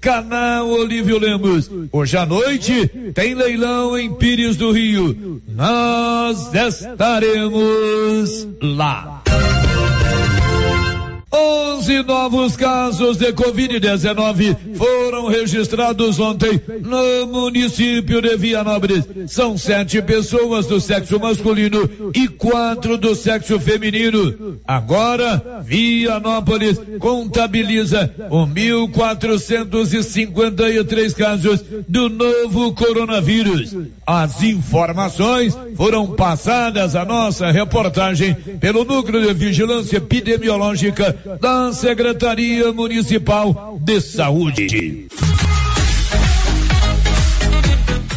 Canal Olívio Lemos. Hoje à noite tem leilão em Pires do Rio. Nós estaremos lá. 11 novos casos de Covid-19 foram registrados ontem no município de Vianópolis. São 7 pessoas do sexo masculino e 4 do sexo feminino. Agora, Vianópolis contabiliza 1.453 casos do novo coronavírus. As informações foram passadas à nossa reportagem pelo Núcleo de Vigilância Epidemiológica da Secretaria Municipal de Saúde.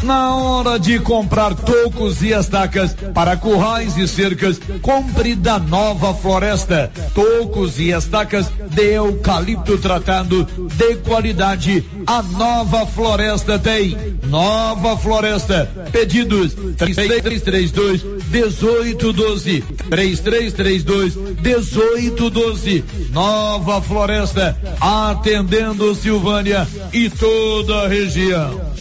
Na hora de comprar tocos e estacas para currais e cercas, compre da Nova Floresta. Tocos e estacas de eucalipto tratado de qualidade. A Nova Floresta tem. Nova Floresta. Pedidos 3332-1812. 3332-1812. Nova Floresta. Atendendo Silvânia e toda a região.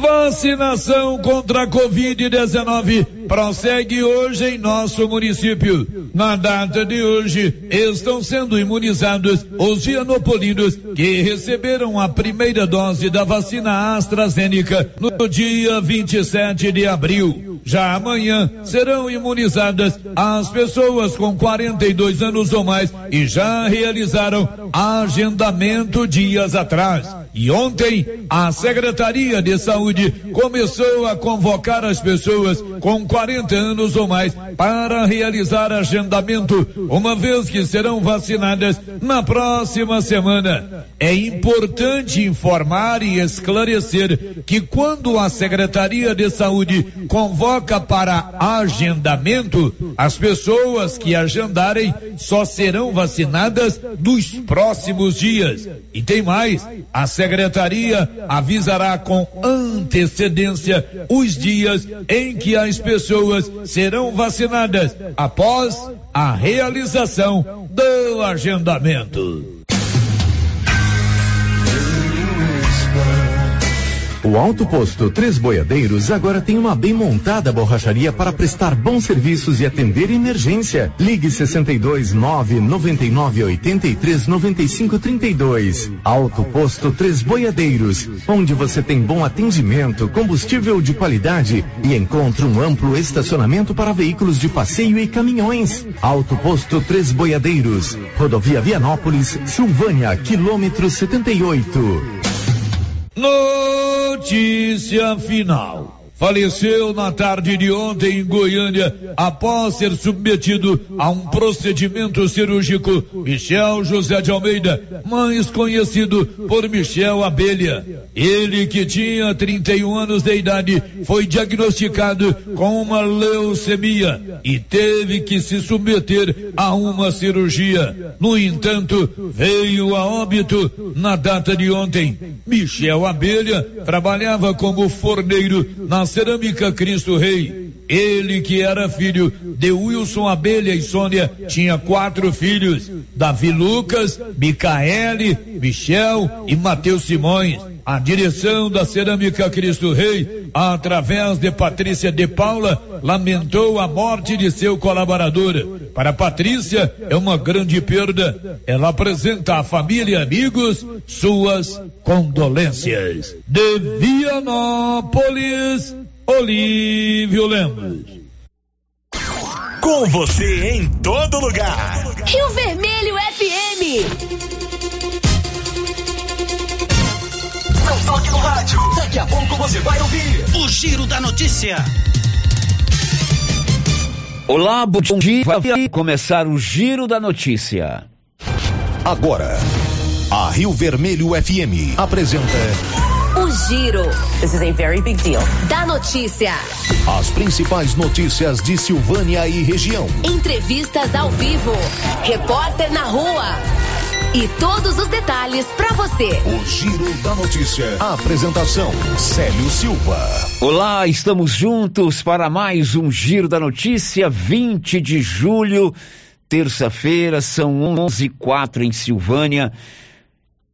Vacinação contra a Covid-19 prossegue hoje em nosso município. Na data de hoje, estão sendo imunizados os vianopolinos que receberam a primeira dose da vacina AstraZeneca no dia 27 de abril. Já amanhã serão imunizadas as pessoas com 42 anos ou mais e já realizaram agendamento dias atrás. E ontem, a Secretaria de Saúde começou a convocar as pessoas com 40 anos ou mais para realizar agendamento, uma vez que serão vacinadas na próxima semana. É importante informar e esclarecer que quando a Secretaria de Saúde convoca para agendamento, as pessoas que agendarem só serão vacinadas nos próximos dias. E tem mais, a Secretaria avisará com antecedência os dias em que as pessoas serão vacinadas após a realização do agendamento. O Auto Posto Três Boiadeiros agora tem uma bem montada borracharia para prestar bons serviços e atender emergência. Ligue 629-9983-9532. Auto Posto Três Boiadeiros, onde você tem bom atendimento, combustível de qualidade e encontra um amplo estacionamento para veículos de passeio e caminhões. Auto Posto Três Boiadeiros, Rodovia Vianópolis, Silvânia, quilômetro 78. Notícia final. Faleceu na tarde de ontem em Goiânia, após ser submetido a um procedimento cirúrgico, Michel José de Almeida, mais conhecido por Michel Abelha. Ele, que tinha 31 anos de idade, foi diagnosticado com uma leucemia e teve que se submeter a uma cirurgia. No entanto, veio a óbito na data de ontem. Michel Abelha trabalhava como forneiro na Cerâmica Cristo Rei. Ele, que era filho de Wilson Abelha e Sônia, tinha 4 filhos: Davi Lucas, Micaele, Michel e Matheus Simões. A direção da Cerâmica Cristo Rei, através de Patrícia de Paula, lamentou a morte de seu colaborador. Para Patrícia, é uma grande perda. Ela apresenta à família e amigos suas condolências. De Vianópolis, Olívio Lemos. Com você em todo lugar. Rio Vermelho FM. Não toque no rádio. Daqui a pouco você vai ouvir o Giro da Notícia. Olá, bom dia. Vai começar o Giro da Notícia. Agora, a Rio Vermelho FM apresenta o Giro. This is a very big deal. Da notícia. As principais notícias de Silvânia e região. Entrevistas ao vivo. Repórter na rua. E todos os detalhes pra você. O Giro da Notícia. A apresentação, Célio Silva. Olá, estamos juntos para mais um Giro da Notícia, 20 de julho. terça-feira, são 11h04 em Silvânia.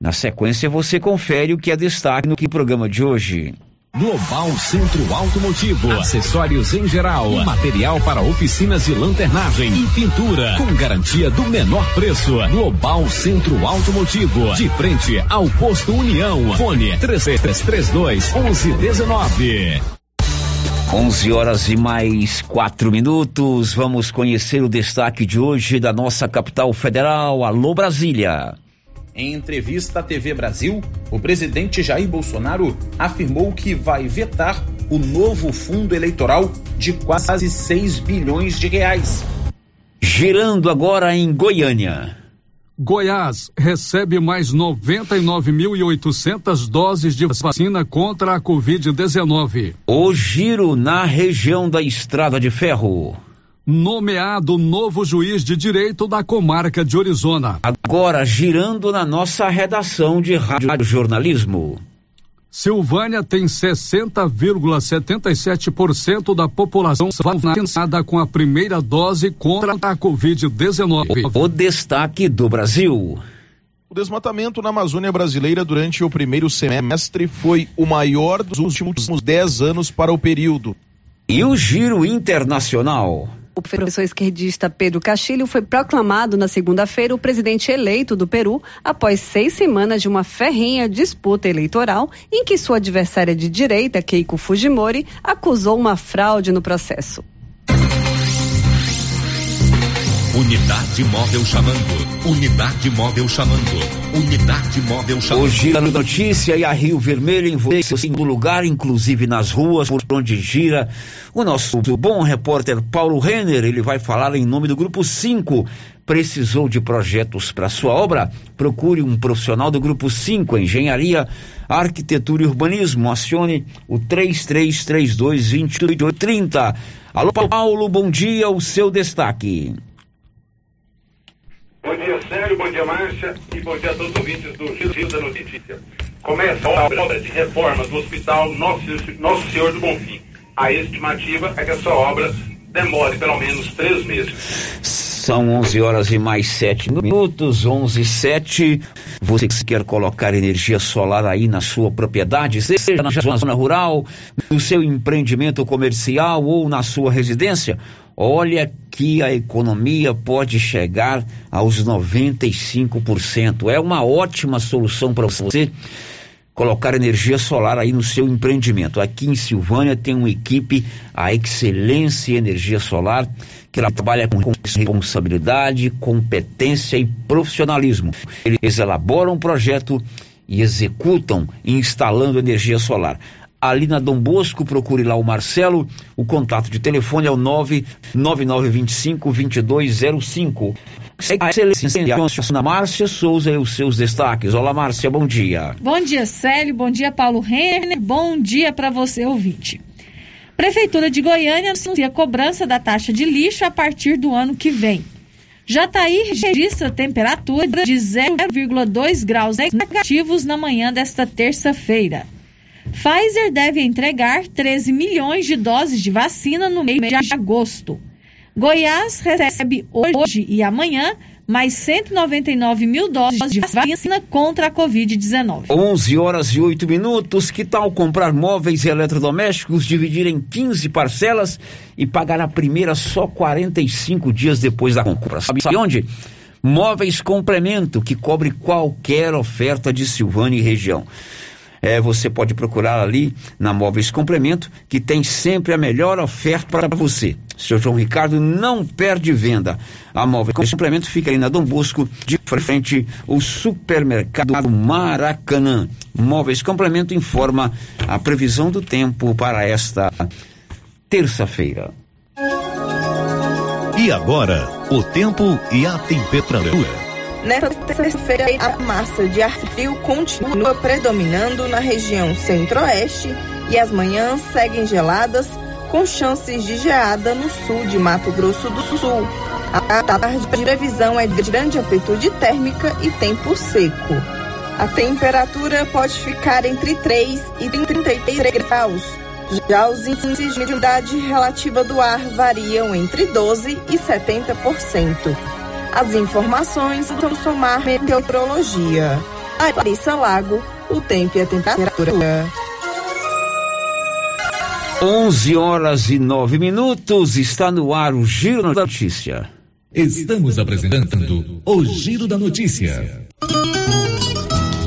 Na sequência, você confere o que é destaque no programa de hoje. Global Centro Automotivo, acessórios em geral, material para oficinas de lanternagem e pintura, com garantia do menor preço. Global Centro Automotivo, de frente ao Posto União, fone 3332-1119. 11h04, vamos conhecer o destaque de hoje da nossa capital federal. Alô Brasília! Em entrevista à TV Brasil, o presidente Jair Bolsonaro afirmou que vai vetar o novo fundo eleitoral de quase 6 bilhões de reais. Girando agora em Goiânia. Goiás recebe mais 99.800 doses de vacina contra a Covid-19. O giro na região da Estrada de Ferro. Nomeado novo juiz de direito da comarca de Orizona. Agora girando na nossa redação de radiojornalismo. Silvânia tem 60,77% da população vacinada com a primeira dose contra a Covid-19. O destaque do Brasil. O desmatamento na Amazônia brasileira durante o primeiro semestre foi o maior dos últimos 10 anos para o período. E o giro internacional. O professor esquerdista Pedro Castilho foi proclamado na segunda-feira o presidente eleito do Peru após 6 semanas de uma ferrenha disputa eleitoral em que sua adversária de direita, Keiko Fujimori, acusou uma fraude no processo. Unidade móvel chamando, unidade móvel chamando, unidade móvel chamando. O Giro da Notícia e a Rio Vermelho em todo lugar, inclusive nas ruas por onde gira o nosso bom repórter Paulo Renner. Ele vai falar em nome do Grupo 5. Precisou de projetos para sua obra? Procure um profissional do Grupo 5, Engenharia, Arquitetura e Urbanismo. Acione o 3332-2830. Alô Paulo, bom dia, o seu destaque. Bom dia, Sérgio, bom dia, Márcia, e bom dia a todos os ouvintes do Giro da Notícia. Começa a obra de reforma do Hospital Nosso Senhor do Bonfim. A estimativa é que essa obra demore pelo menos 3 meses. São 11h07, 11h07. Você que quer colocar energia solar aí na sua propriedade, seja na zona rural, no seu empreendimento comercial ou na sua residência, olha que a economia pode chegar aos 95%. É uma ótima solução para você colocar energia solar aí no seu empreendimento. Aqui em Silvânia tem uma equipe, a Excelência em Energia Solar, que ela trabalha com responsabilidade, competência e profissionalismo. Eles elaboram um projeto e executam instalando energia solar. Ali na Dom Bosco, procure lá o Marcelo, o contato de telefone é o 99925-2205. A excelência na Márcia Souza e os seus destaques. Olá Márcia, bom dia. Bom dia Célio, bom dia Paulo Renner, bom dia para você ouvinte. Prefeitura de Goiânia anuncia a cobrança da taxa de lixo a partir do ano que vem. Jataí registra temperatura de 0,2 graus negativos na manhã desta terça-feira. Pfizer deve entregar 13 milhões de doses de vacina no mês de agosto. Goiás recebe hoje e amanhã mais 199 mil doses de vacina contra a Covid-19. 11h08, que tal comprar móveis e eletrodomésticos, dividir em 15 parcelas e pagar a primeira só 45 dias depois da compra? Sabe onde? Móveis Complemento, que cobre qualquer oferta de Silvânia e região. Você pode procurar ali na Móveis Complemento, que tem sempre a melhor oferta para você. Seu João Ricardo não perde venda. A Móveis Complemento fica ali na Dom Bosco, de frente ao Supermercado Maracanã. Móveis Complemento informa a previsão do tempo para esta terça-feira. E agora, o tempo e a temperatura. Nesta terça-feira, a massa de ar frio continua predominando na região centro-oeste e as manhãs seguem geladas, com chances de geada no sul de Mato Grosso do Sul. À tarde, a previsão é de grande amplitude térmica e tempo seco. A temperatura pode ficar entre 3 e 33 graus. Já os índices de umidade relativa do ar variam entre 12 e 70%. As informações vão somar meteorologia. Larissa Lago, o tempo e a temperatura. 11h09, está no ar o Giro da Notícia. Estamos apresentando o Giro da Notícia.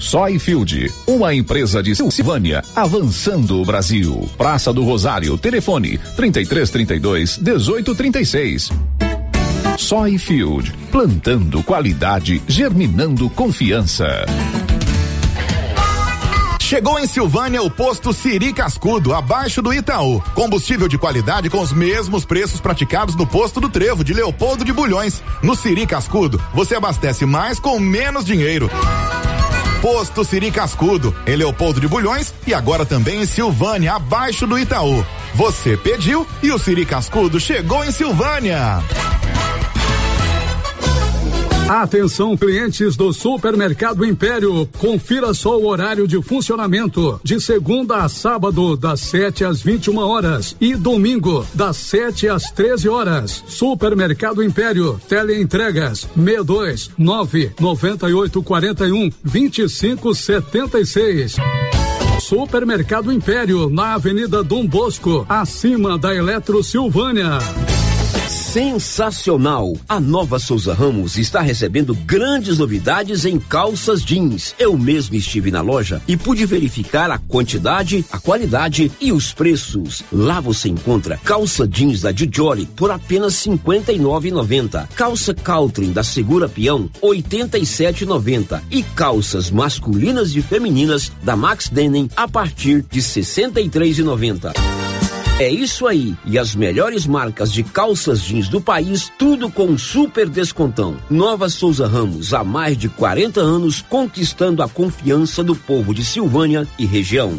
Soyfield, uma empresa de Silvânia, avançando o Brasil. Praça do Rosário, telefone 3332-1836. Soyfield, plantando qualidade, germinando confiança. Chegou em Silvânia o posto Siri Cascudo, abaixo do Itaú. Combustível de qualidade com os mesmos preços praticados no posto do Trevo de Leopoldo de Bulhões. No Siri Cascudo, você abastece mais com menos dinheiro. Posto Siri Cascudo, em Leopoldo de Bulhões e agora também em Silvânia, abaixo do Itaú. Você pediu e o Siri Cascudo chegou em Silvânia. Atenção, clientes do Supermercado Império, confira só o horário de funcionamento, de segunda a sábado, das 7 às 21 horas e domingo, das 7 às 13 horas. Supermercado Império, teleentregas 629-9841-2576. Supermercado Império, na Avenida Dom Bosco, acima da Eletro Silvânia. Sensacional! A nova Souza Ramos está recebendo grandes novidades em calças jeans. Eu mesmo estive na loja e pude verificar a quantidade, a qualidade e os preços. Lá você encontra calça jeans da Dijoli por apenas R$59,90, calça Caltrim da Segura Peão R$87,90 e calças masculinas e femininas da Max Denim a partir de R$63,90. É isso aí, e as melhores marcas de calças jeans do país, tudo com um super descontão. Nova Souza Ramos, há mais de 40 anos, conquistando a confiança do povo de Silvânia e região.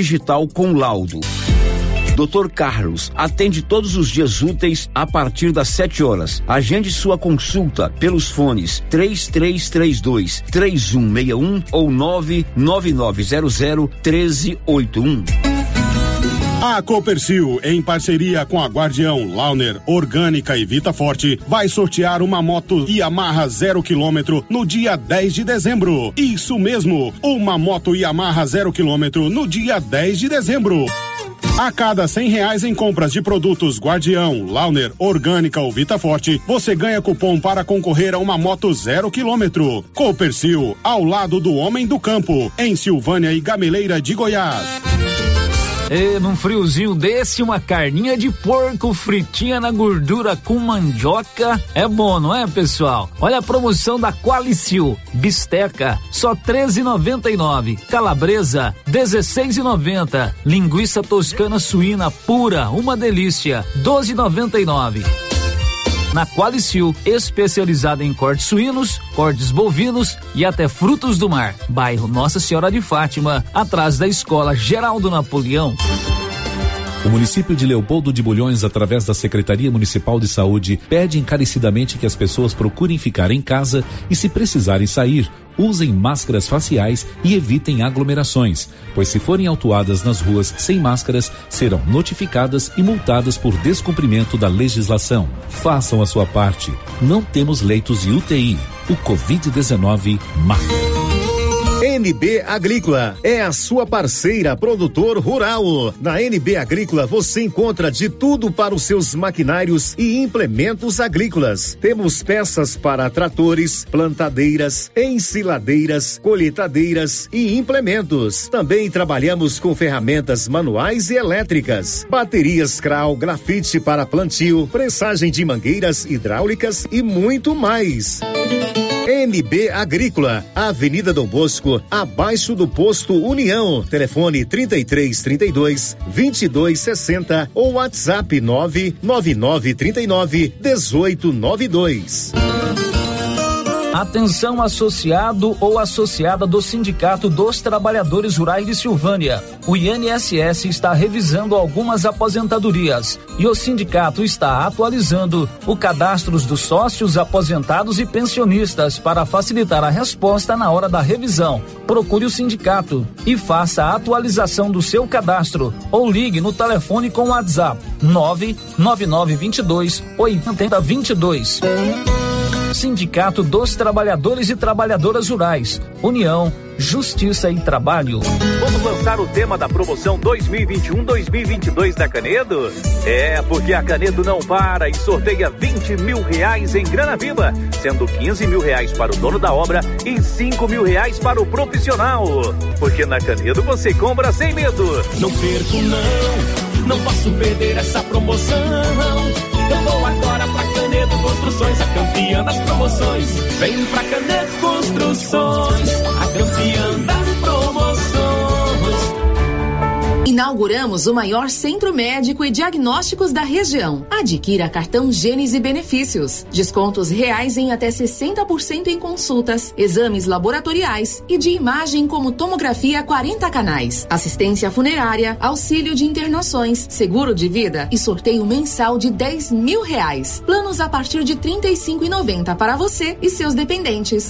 digital com laudo. Doutor Carlos atende todos os dias úteis a partir das 7 horas. Agende sua consulta pelos fones 3332-3161 ou 99900-1381. A Coppercil, em parceria com a Guardião, Launer, Orgânica e Vita Forte, vai sortear uma moto Yamaha 0 km no dia 10 de dezembro. Isso mesmo, uma moto Yamaha 0 km no dia 10 de dezembro. A cada R$100 em compras de produtos Guardião, Launer, Orgânica ou Vita Forte, você ganha cupom para concorrer a uma moto 0 km. Coppercil, ao lado do homem do campo, em Silvânia e Gameleira de Goiás. E num friozinho desse, uma carninha de porco fritinha na gordura com mandioca é bom, não é, pessoal? Olha a promoção da Qualicil: bisteca só R$13,99, calabresa R$16,90, linguiça toscana suína pura, uma delícia, R$12,99. Na Qualicil, especializada em cortes suínos, cortes bovinos e até frutos do mar. Bairro Nossa Senhora de Fátima, atrás da Escola Geraldo Napoleão. O município de Leopoldo de Bulhões, através da Secretaria Municipal de Saúde, pede encarecidamente que as pessoas procurem ficar em casa e, se precisarem sair, usem máscaras faciais e evitem aglomerações, pois se forem autuadas nas ruas sem máscaras, serão notificadas e multadas por descumprimento da legislação. Façam a sua parte. Não temos leitos de UTI. O COVID-19 mata. NB Agrícola é a sua parceira produtor rural. Na NB Agrícola você encontra de tudo para os seus maquinários e implementos agrícolas. Temos peças para tratores, plantadeiras, ensiladeiras, colheitadeiras e implementos. Também trabalhamos com ferramentas manuais e elétricas, baterias Kral, grafite para plantio, pressagem de mangueiras hidráulicas e muito mais. NB Agrícola, Avenida Dom Bosco, abaixo do posto União. Telefone 3332-2260 ou WhatsApp 99939-1892. Atenção, associado ou associada do Sindicato dos Trabalhadores Rurais de Silvânia. O INSS está revisando algumas aposentadorias e o sindicato está atualizando o cadastro dos sócios, aposentados e pensionistas para facilitar a resposta na hora da revisão. Procure o sindicato e faça a atualização do seu cadastro ou ligue no telefone com o WhatsApp 99922-8022. Sindicato dos Trabalhadores e Trabalhadoras Rurais, União, Justiça e Trabalho. Vamos lançar o tema da promoção 2021-2022 da Canedo? É, porque a Canedo não para e sorteia R$20 mil em grana viva, sendo R$15 mil para o dono da obra e R$5 mil para o profissional. Porque na Canedo você compra sem medo. Não perco não, não posso perder essa promoção. Eu vou agora pra Canedo Construções, a campeã das promoções. Vem pra Canedo Construções, a campeã das promoções. Inauguramos o maior centro médico e diagnósticos da região. Adquira cartão Gênese Benefícios. Descontos reais em até 60% em consultas, exames laboratoriais e de imagem como tomografia 40 canais, assistência funerária, auxílio de internações, seguro de vida e sorteio mensal de R$10 mil. Planos a partir de R$35,90 para você e seus dependentes.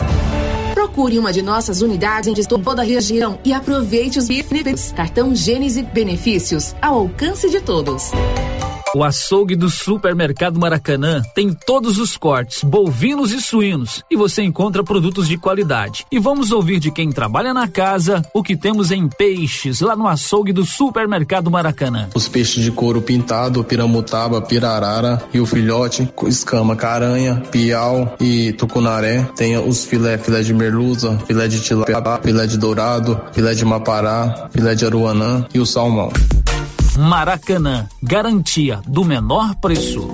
Procure uma de nossas unidades em toda a região e aproveite os benefícios. Cartão Gênese Benefícios, ao alcance de todos. O açougue do Supermercado Maracanã tem todos os cortes, bovinos e suínos, e você encontra produtos de qualidade. E vamos ouvir de quem trabalha na casa o que temos em peixes lá no açougue do Supermercado Maracanã. Os peixes de couro pintado, piramutaba, pirarara e o filhote, escama, caranha, piau e tucunaré. Tem os filé de merluza, filé de tilápia, filé de dourado, filé de mapará, filé de aruanã e o salmão. Maracanã, garantia do menor preço.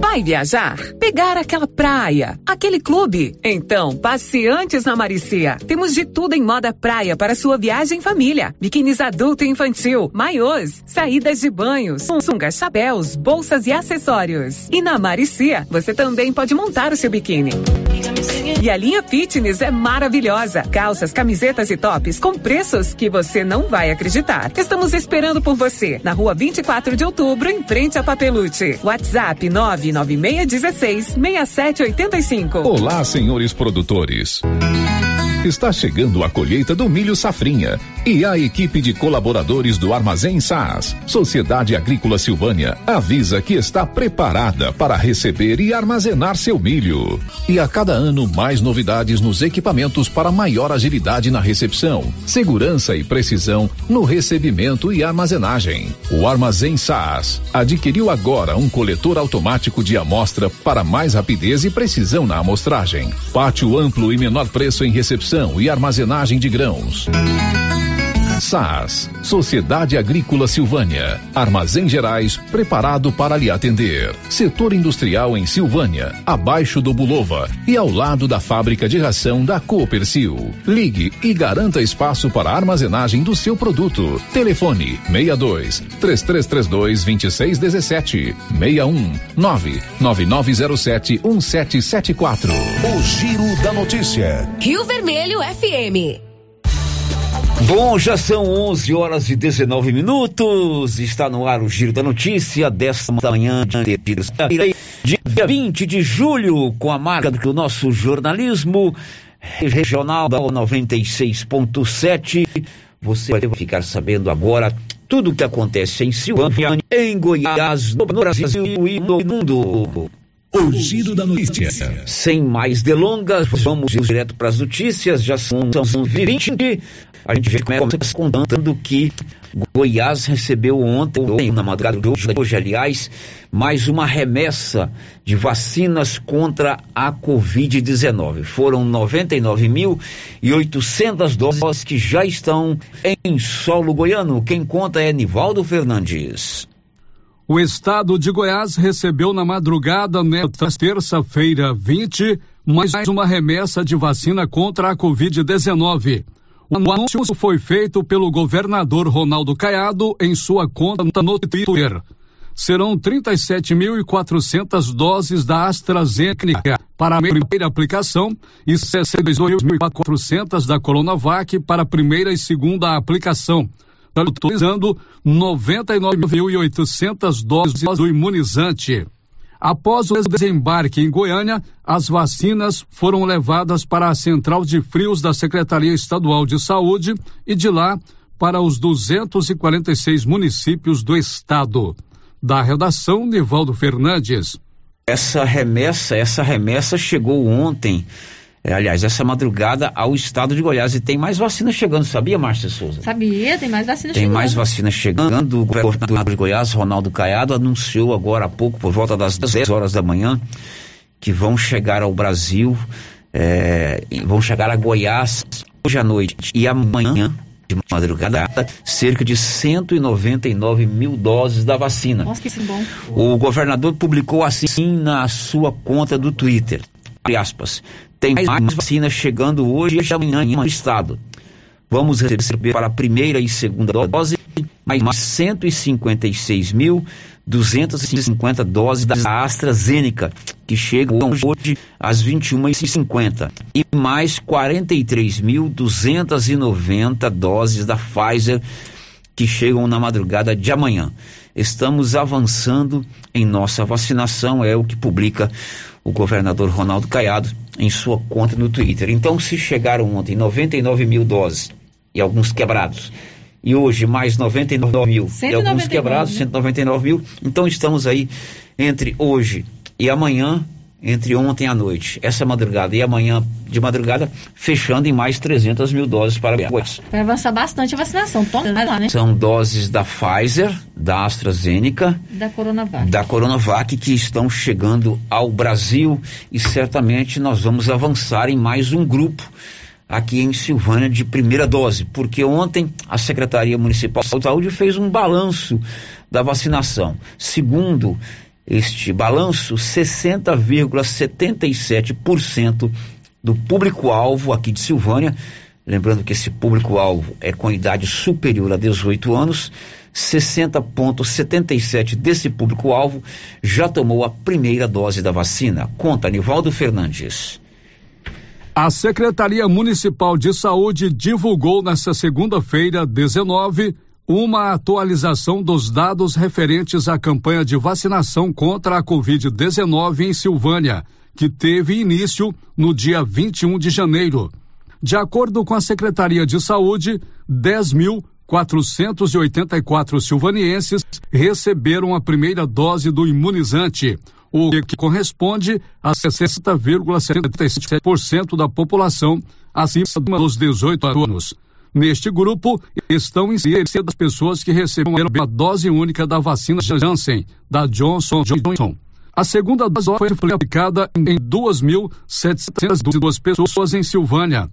Vai viajar? Pegar aquela praia, aquele clube? Então, passe antes na Maricia. Temos de tudo em moda praia para sua viagem em família. Biquínis adulto e infantil, maiôs, saídas de banhos, sungas, chapéus, bolsas e acessórios. E na Maricia, você também pode montar o seu biquíni. E a linha fitness é maravilhosa. Calças, camisetas e tops com preços que você não vai acreditar. Estamos esperando por você na rua 24 de outubro, em frente a Papelute. WhatsApp 996166785. Olá, senhores produtores. Está chegando a colheita do milho safrinha e a equipe de colaboradores do Armazém SAS, Sociedade Agrícola Silvânia, avisa que está preparada para receber e armazenar seu milho. E a cada ano mais novidades nos equipamentos para maior agilidade na recepção, segurança e precisão no recebimento e armazenagem. O Armazém SAS adquiriu agora um coletor automático de amostra para mais rapidez e precisão na amostragem. Pátio amplo e menor preço em recepção e armazenagem de grãos. SAS, Sociedade Agrícola Silvânia, Armazém Gerais, preparado para lhe atender. Setor industrial em Silvânia, abaixo do Bulova e ao lado da fábrica de ração da Coppercil. Ligue e garanta espaço para a armazenagem do seu produto. Telefone 62-3332-2617, 61-99907-1774. O Giro da Notícia. Rio Vermelho FM. Bom, já são 11h19. Está no ar o Giro da Notícia desta manhã de terça-feira, dia 20 de julho, com a marca do nosso jornalismo regional da 96.7. Você vai ficar sabendo agora tudo o que acontece em Silvânia, em Goiás, no Brasil e no mundo. O Giro da Notícia. Sem mais delongas, vamos direto para as notícias. Já são 11h20. A gente já começa contando que Goiás recebeu ontem, na madrugada de hoje, aliás, mais uma remessa de vacinas contra a Covid-19. Foram 99.800 doses que já estão em solo goiano. Quem conta é Nivaldo Fernandes. O estado de Goiás recebeu na madrugada nesta terça-feira 20 mais uma remessa de vacina contra a Covid-19. O anúncio foi feito pelo governador Ronaldo Caiado em sua conta no Twitter. Serão 37.400 doses da AstraZeneca para a primeira aplicação e 62.400 da Coronavac para a primeira e segunda aplicação, totalizando 99.800 doses do imunizante. Após o desembarque em Goiânia, as vacinas foram levadas para a Central de Frios da Secretaria Estadual de Saúde e de lá para os 246 municípios do estado. Da redação, Nivaldo Fernandes. Essa remessa chegou ontem. Aliás, essa madrugada ao estado de Goiás, e tem mais vacina chegando, sabia, Márcia Souza? Sabia, tem mais vacina chegando. Tem mais vacina chegando. O governador de Goiás, Ronaldo Caiado, anunciou agora há pouco, por volta das 10 horas da manhã, que vão chegar ao Brasil, vão chegar a Goiás hoje à noite e amanhã de madrugada, cerca de 199.000 doses da vacina. Nossa, que bom. O governador publicou assim na sua conta do Twitter, aspas, tem mais vacinas chegando hoje e amanhã em um estado. Vamos receber para a primeira e segunda dose mais 156.250 doses da AstraZeneca, que chegam hoje às 21h50, e mais 43.290 doses da Pfizer, que chegam na madrugada de amanhã. Estamos avançando em nossa vacinação, é o que publica o governador Ronaldo Caiado em sua conta no Twitter. Então, se chegaram ontem 99.000 doses e alguns quebrados, e hoje mais 99.000 e alguns quebrados, 199.000, então estamos aí entre hoje e amanhã, entre ontem à noite, essa madrugada e amanhã de madrugada, fechando em mais 300.000 doses para Goiás. Vai avançar bastante a vacinação. Toma lá, né? São doses da Pfizer, da AstraZeneca, da Coronavac que estão chegando ao Brasil, e certamente nós vamos avançar em mais um grupo aqui em Silvânia de primeira dose, porque ontem a Secretaria Municipal de Saúde fez um balanço da vacinação. Segundo este balanço, 60,77% do público-alvo aqui de Silvânia, lembrando que esse público-alvo é com idade superior a 18 anos, 60,77% desse público-alvo já tomou a primeira dose da vacina. Conta, Nivaldo Fernandes. A Secretaria Municipal de Saúde divulgou nesta segunda-feira, 19, uma atualização dos dados referentes à campanha de vacinação contra a Covid-19 em Silvânia, que teve início no dia 21 de janeiro. De acordo com a Secretaria de Saúde, 10.484 silvanienses receberam a primeira dose do imunizante, o que corresponde a 60,77% da população acima dos 18 anos. Neste grupo estão inseridas pessoas que receberam a dose única da vacina Janssen, da Johnson & Johnson. A segunda dose foi aplicada em 2.702 pessoas em Silvânia.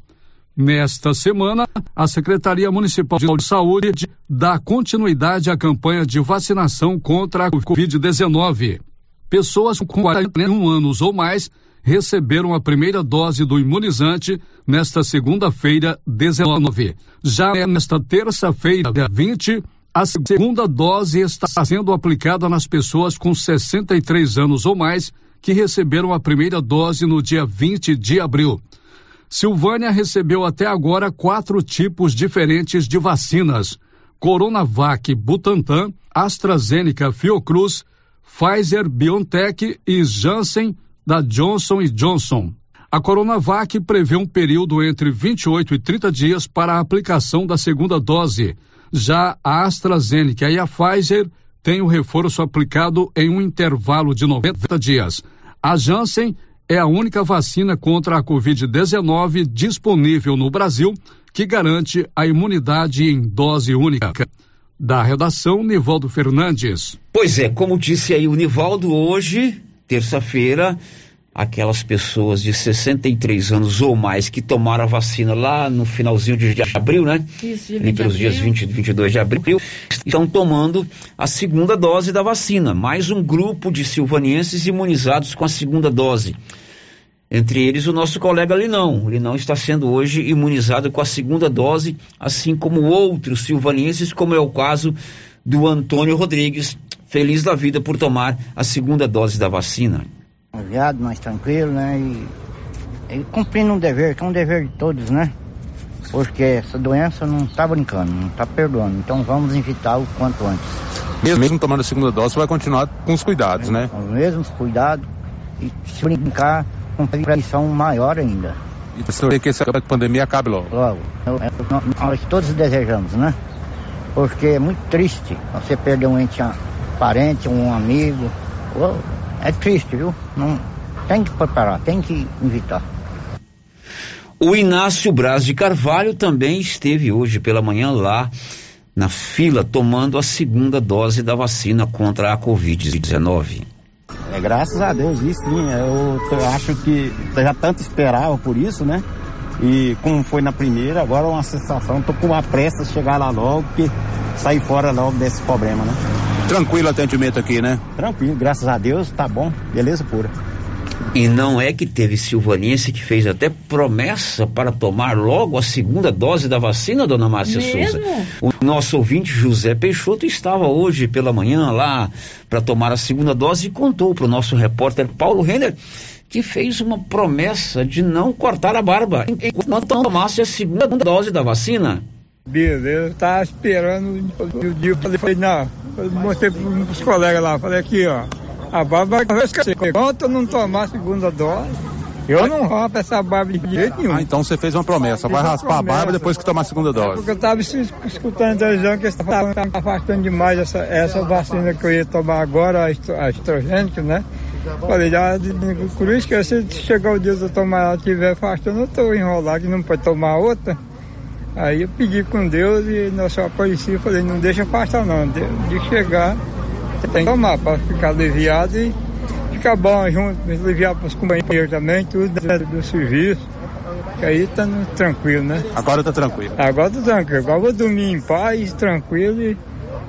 Nesta semana, a Secretaria Municipal de Saúde dá continuidade à campanha de vacinação contra a Covid-19. Pessoas com 41 anos ou mais receberam a primeira dose do imunizante nesta segunda-feira, 19. Já nesta terça-feira, 20, a segunda dose está sendo aplicada nas pessoas com 63 anos ou mais que receberam a primeira dose no dia 20 de abril. Silvânia recebeu até agora 4 tipos diferentes de vacinas: Coronavac, Butantan, AstraZeneca, Fiocruz, Pfizer, BioNTech e Janssen, da Johnson & Johnson. A Coronavac prevê um período entre 28 e 30 dias para a aplicação da segunda dose. Já a AstraZeneca e a Pfizer têm o reforço aplicado em um intervalo de 90 dias. A Janssen é a única vacina contra a Covid-19 disponível no Brasil que garante a imunidade em dose única. Da redação, Nivaldo Fernandes. Pois é, como disse aí o Nivaldo, hoje, terça-feira, aquelas pessoas de 63 anos ou mais que tomaram a vacina lá no finalzinho de abril, né? Isso, ali pelos dias 20 e 22 de abril, estão tomando a segunda dose da vacina. Mais um grupo de silvanienses imunizados com a segunda dose. Entre eles, o nosso colega Linão. O Linão está sendo hoje imunizado com a segunda dose, assim como outros silvanienses, como é o caso do Antônio Rodrigues, feliz da vida por tomar a segunda dose da vacina. Aliado, mais tranquilo, né? E cumprindo um dever, que é um dever de todos, né? Porque essa doença não está brincando, não está perdoando. Então vamos evitar o quanto antes. Mesmo tomando a segunda dose, vai continuar com os cuidados, né? Com os mesmos cuidados e se brincar, com prevenção maior ainda. E você que essa pandemia acabe logo? Logo. Nós todos desejamos, né? Porque é muito triste você perder um ente parente, um amigo. É triste, viu? Não, tem que preparar, tem que evitar. O Inácio Braz de Carvalho também esteve hoje pela manhã lá na fila tomando a segunda dose da vacina contra a Covid-19. Graças a Deus, isso sim, eu acho que já tanto esperava por isso, né? E como foi na primeira, agora é uma sensação, tô com uma pressa de chegar lá logo, porque sair fora logo desse problema, né? Tranquilo atendimento aqui, né? Tranquilo, graças a Deus, tá bom, beleza pura. E não é que teve silvaniense que fez até promessa para tomar logo a segunda dose da vacina, dona Márcia Souza. O nosso ouvinte José Peixoto estava hoje pela manhã lá para tomar a segunda dose e contou para o nosso repórter Paulo Renner que fez uma promessa de não cortar a barba enquanto tomasse a segunda dose da vacina. Beleza, eu estava esperando o dia, falei, não, eu mostrei para os colegas lá, falei aqui, ó. A barba vai esquecer. Enquanto eu não tomar a segunda dose, eu não rompo essa barba de jeito nenhum. Ah, então você fez uma promessa. Vai raspar a barba depois que tomar a segunda dose. Porque eu estava escutando a televisão que eles estavam afastando demais essa vacina que eu ia tomar agora, a estrogênica, né? Falei, por isso que se chegar o dia de eu tomar ela, estiver afastando, eu estou enrolado que não pode tomar outra. Aí eu pedi com Deus e nós só apareci, falei, não deixa afastar não, de chegar... Tem que tomar para ficar aliviado e ficar bom junto, aliviar para os companheiros também, tudo dentro do serviço. Que aí tá tranquilo, né? Agora tá tranquilo. Agora tá tranquilo. Agora vou dormir em paz, tranquilo e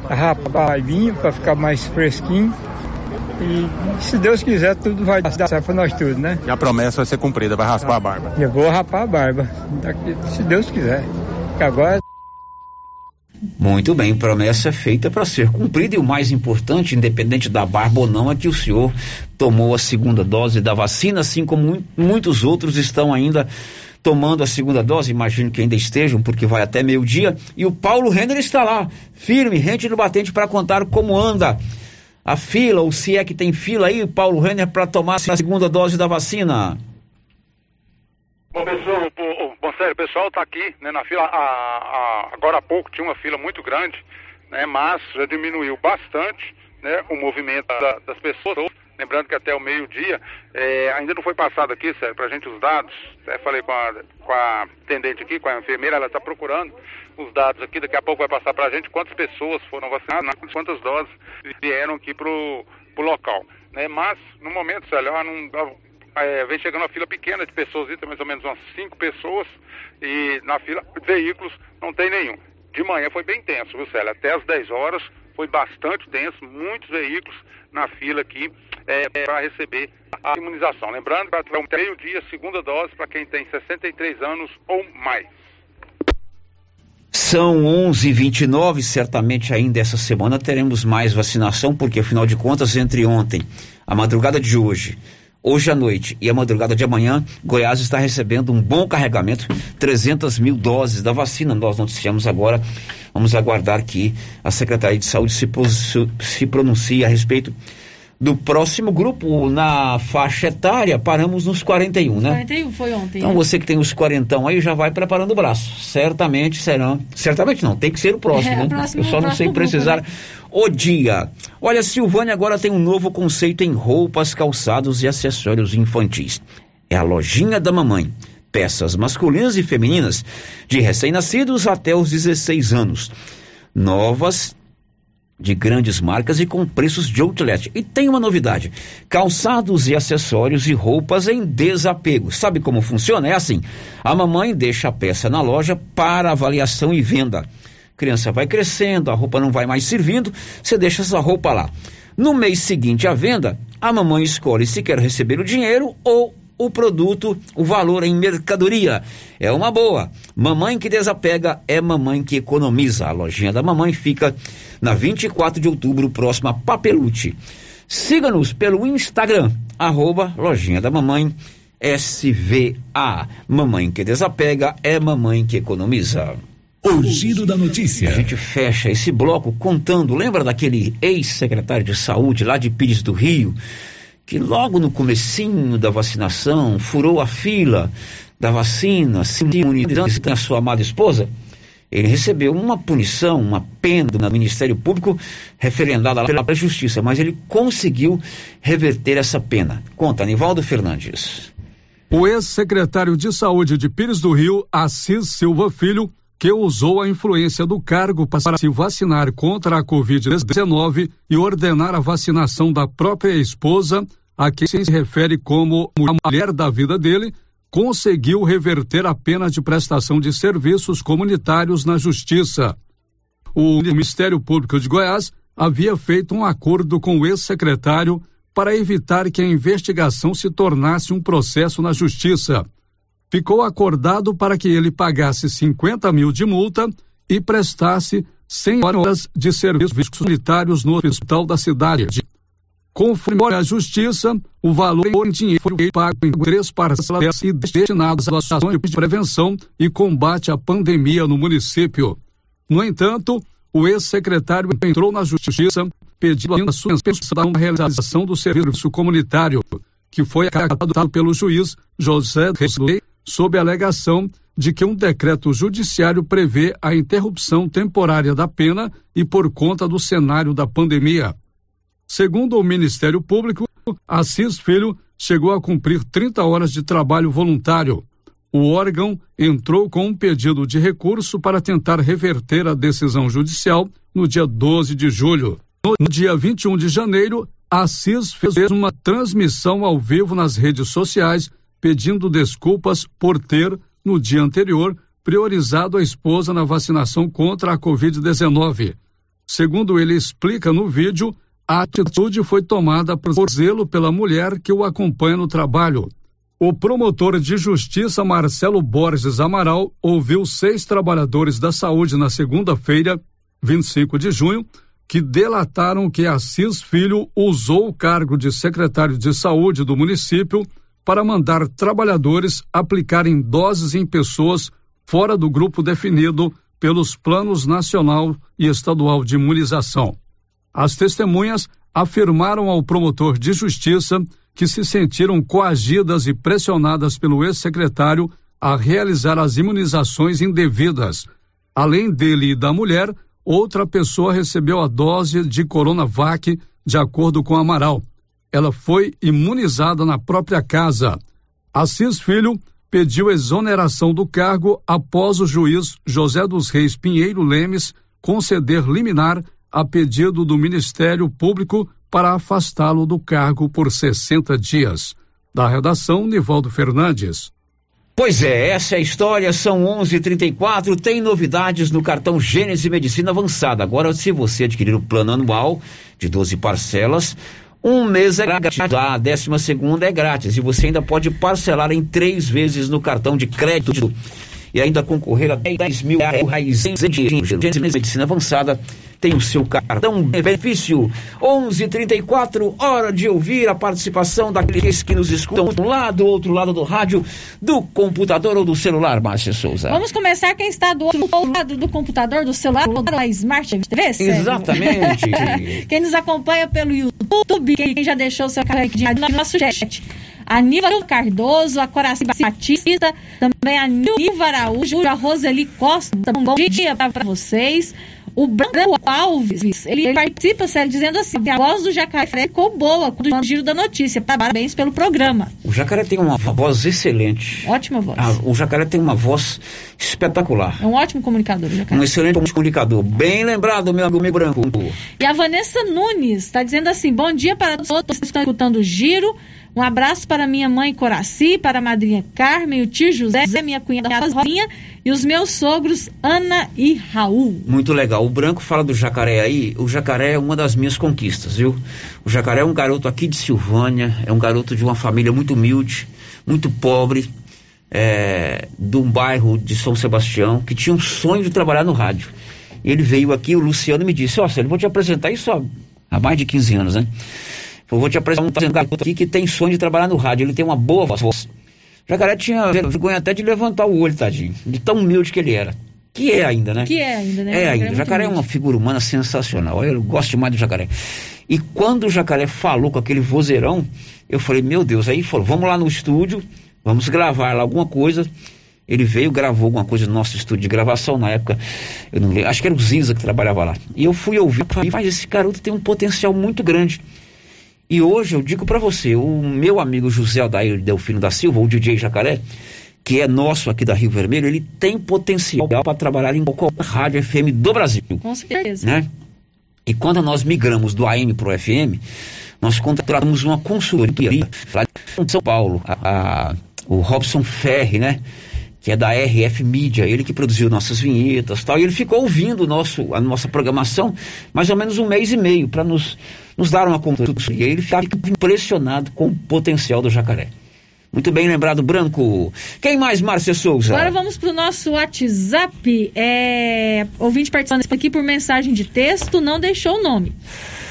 rapadinho para ficar mais fresquinho. E se Deus quiser, tudo vai dar certo para nós tudo, né? E a promessa vai ser cumprida, vai raspar a barba. Eu vou rapar a barba, se Deus quiser. Que agora... Muito bem, promessa feita para ser cumprida e o mais importante, independente da barba ou não, é que o senhor tomou a segunda dose da vacina, assim como muitos outros estão ainda tomando a segunda dose, imagino que ainda estejam, porque vai até meio-dia, e o Paulo Renner está lá, firme, rente no batente para contar como anda a fila, ou se é que tem fila aí, Paulo Renner, para tomar a segunda dose da vacina. Bom, pessoal, o pessoal está aqui, né, na fila, agora há pouco tinha uma fila muito grande, né, mas já diminuiu bastante, né, o movimento das pessoas. Lembrando que até o meio-dia, ainda não foi passado aqui, Sérgio, para a gente os dados. Falei com a atendente aqui, com a enfermeira, ela está procurando os dados aqui, daqui a pouco vai passar para a gente quantas pessoas foram vacinadas, quantas doses vieram aqui para o local. Né, mas, no momento, Sérgio, vem chegando uma fila pequena de pessoas, mais ou menos umas 5 pessoas, e na fila, veículos, não tem nenhum. De manhã foi bem tenso, viu, Célio? Até às 10 horas foi bastante tenso, muitos veículos na fila aqui para receber a imunização. Lembrando que vai ter meio-dia, segunda dose, para quem tem 63 anos ou mais. São 11h29, certamente ainda essa semana teremos mais vacinação, porque afinal de contas, entre ontem, a madrugada de hoje à noite e a madrugada de amanhã, Goiás está recebendo um bom carregamento, 300.000 doses da vacina. Nós noticiamos agora, vamos aguardar que a Secretaria de Saúde se pronuncie a respeito do próximo grupo, na faixa etária, paramos nos 41, né? 41 foi ontem. Então, né? Você que tem os 40 aí, já vai preparando o braço. Certamente serão... Certamente não, tem que ser o próximo, né? Próximo, eu só não sei precisar... Grupo, né? O dia. Olha, Silvânia agora tem um novo conceito em roupas, calçados e acessórios infantis. É a lojinha da mamãe. Peças masculinas e femininas, de recém-nascidos até os 16 anos. Novas, de grandes marcas e com preços de outlet. E tem uma novidade: calçados e acessórios e roupas em desapego. Sabe como funciona? É assim: a mamãe deixa a peça na loja para avaliação e venda. Criança vai crescendo, a roupa não vai mais servindo, você deixa essa roupa lá. No mês seguinte à venda, a mamãe escolhe se quer receber o dinheiro ou o produto, o valor em mercadoria. É uma boa. Mamãe que desapega é mamãe que economiza. A lojinha da mamãe fica na 24 de outubro, próxima a Papelute. Siga-nos pelo Instagram, @lojinha da mamãe SVA. Mamãe que desapega é mamãe que economiza. O Giro da Notícia. A gente fecha esse bloco contando, lembra daquele ex-secretário de saúde lá de Pires do Rio, que logo no comecinho da vacinação furou a fila da vacina, se imunizando com a sua amada esposa? Ele recebeu uma punição, uma pena do Ministério Público, referendada lá pela Justiça, mas ele conseguiu reverter essa pena. Conta, Anivaldo Fernandes. O ex-secretário de saúde de Pires do Rio, Assis Silva Filho, que usou a influência do cargo para se vacinar contra a Covid-19 e ordenar a vacinação da própria esposa, a quem se refere como a mulher da vida dele, conseguiu reverter a pena de prestação de serviços comunitários na Justiça. O Ministério Público de Goiás havia feito um acordo com o ex-secretário para evitar que a investigação se tornasse um processo na Justiça. Ficou acordado para que ele pagasse 50 mil de multa e prestasse 100 horas de serviços comunitários no hospital da cidade. Conforme a Justiça, o valor em dinheiro foi pago em 3 parcelas e destinadas às ações de prevenção e combate à pandemia no município. No entanto, o ex-secretário entrou na Justiça pedindo a suspensão da realização do serviço comunitário, que foi acatado pelo juiz José Resley, sob a alegação de que um decreto judiciário prevê a interrupção temporária da pena e por conta do cenário da pandemia. Segundo o Ministério Público, Assis Filho chegou a cumprir 30 horas de trabalho voluntário. O órgão entrou com um pedido de recurso para tentar reverter a decisão judicial no dia 12 de julho. No dia 21 de janeiro, Assis fez uma transmissão ao vivo nas redes sociais pedindo desculpas por ter, no dia anterior, priorizado a esposa na vacinação contra a Covid-19. Segundo ele explica no vídeo, a atitude foi tomada por zelo pela mulher que o acompanha no trabalho. O promotor de justiça Marcelo Borges Amaral ouviu 6 trabalhadores da saúde na segunda-feira, 25 de junho, que delataram que Assis Filho usou o cargo de secretário de saúde do município para mandar trabalhadores aplicarem doses em pessoas fora do grupo definido pelos planos nacional e estadual de imunização. As testemunhas afirmaram ao promotor de justiça que se sentiram coagidas e pressionadas pelo ex-secretário a realizar as imunizações indevidas. Além dele e da mulher, outra pessoa recebeu a dose de Coronavac, de acordo com Amaral. Ela foi imunizada na própria casa. Assis Filho pediu exoneração do cargo após o juiz José dos Reis Pinheiro Lemes conceder liminar a pedido do Ministério Público para afastá-lo do cargo por 60 dias. Da redação, Nivaldo Fernandes. Pois é, essa é a história, são 11h34, tem novidades no cartão Gênese Medicina Avançada. Agora, se você adquirir o plano anual de 12 parcelas, um mês é grátis, a 12ª é grátis, e você ainda pode parcelar em 3 vezes no cartão de crédito e ainda concorrer a R$10 mil em dinheiro. Gênese Medicina Avançada tem o seu cartão benefício. 11h34, hora de ouvir a participação daqueles que nos escutam lá do outro lado do rádio, do computador ou do celular, Márcia Souza. Vamos começar quem está do outro lado do computador, do celular, da Smart TV, Exatamente. Quem nos acompanha pelo YouTube, YouTube, quem já deixou seu recadinho no nosso chat. Aníbal Cardoso, a Coraci Batista, também a Nilva Araújo, a Roseli Costa. Um bom dia para vocês. O Branco Alves, ele participa, sério, dizendo assim: a voz do jacaré ficou boa quando o Giro da Notícia. Parabéns pelo programa. O jacaré tem uma voz excelente. Ótima voz. O jacaré tem uma voz espetacular. É um ótimo comunicador, o jacaré. Um excelente comunicador. Bem lembrado, meu amigo Branco. E a Vanessa Nunes está dizendo assim: bom dia para todos que estão escutando o Giro. Um abraço para minha mãe Coraci, para a madrinha Carmen, o tio José, minha cunhada Rosinha e os meus sogros Ana e Raul. Muito legal. O Branco fala do jacaré aí. O jacaré é uma das minhas conquistas, viu? O jacaré é um garoto aqui de Silvânia, é um garoto de uma família muito humilde, muito pobre, de um bairro de São Sebastião, que tinha um sonho de trabalhar no rádio. Ele veio aqui, o Luciano me disse: ó, Célio, vou te apresentar isso há mais de 15 anos, né? Eu vou te apresentar um garoto aqui que tem sonho de trabalhar no rádio. Ele tem uma boa voz. O jacaré tinha vergonha até de levantar o olho, tadinho, de tão humilde que ele era. Que é ainda, né? É ainda. O jacaré é uma figura humana sensacional. Eu gosto demais do jacaré. E quando o jacaré falou com aquele vozeirão, eu falei: meu Deus. Aí falou: vamos lá no estúdio, vamos gravar lá alguma coisa. Ele veio, gravou alguma coisa no nosso estúdio de gravação. Na época, eu não lembro, acho que era o Zinza que trabalhava lá. E eu fui ouvir, mas esse garoto tem um potencial muito grande. E hoje eu digo pra você, o meu amigo José Aldair Delfino da Silva, o DJ Jacaré, que é nosso aqui da Rio Vermelho, ele tem potencial para trabalhar em qualquer rádio FM do Brasil. Com certeza. Né? E quando nós migramos do AM pro FM, nós contratamos uma consultoria lá de São Paulo, o Robson Ferri, né? Que é da RF Mídia, ele que produziu nossas vinhetas e tal, e ele ficou ouvindo a nossa programação mais ou menos um mês e meio, para nos dar uma consultoria, e ele ficava impressionado com o potencial do jacaré. Muito bem lembrado, Branco. Quem mais, Márcia Souza? Agora vamos para o nosso WhatsApp. Ouvinte participando aqui por mensagem de texto, não deixou o nome.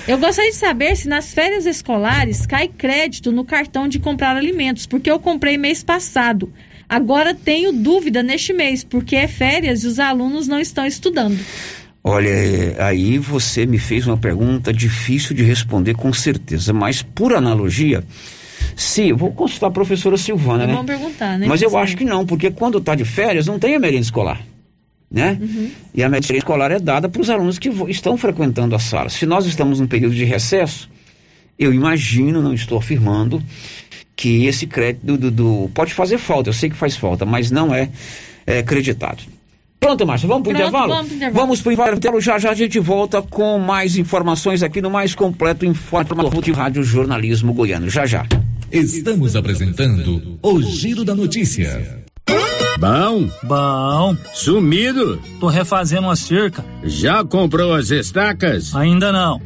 Eu gostaria de saber se nas férias escolares cai crédito no cartão de comprar alimentos, porque eu comprei mês passado. Agora tenho dúvida neste mês, porque é férias e os alunos não estão estudando. Olha, aí você me fez uma pergunta difícil de responder com certeza, mas por analogia, sim, vou consultar a professora Silvana, né? Vamos perguntar, né? Mas eu acho que não, porque quando está de férias não tem a merenda escolar, né? Uhum. E a merenda escolar é dada para os alunos que estão frequentando a sala. Se nós estamos num período de recesso, eu imagino, não estou afirmando, que esse crédito pode fazer falta, eu sei que faz falta, mas não é creditado. Pronto, Márcia, vamos para o intervalo? Vamos para o intervalo, já a gente volta com mais informações aqui no mais completo informador de Rádio Jornalismo Goiano, já. Estamos apresentando o Giro da Notícia. Bom. Sumido. Tô refazendo uma cerca. Já comprou as estacas? Ainda não.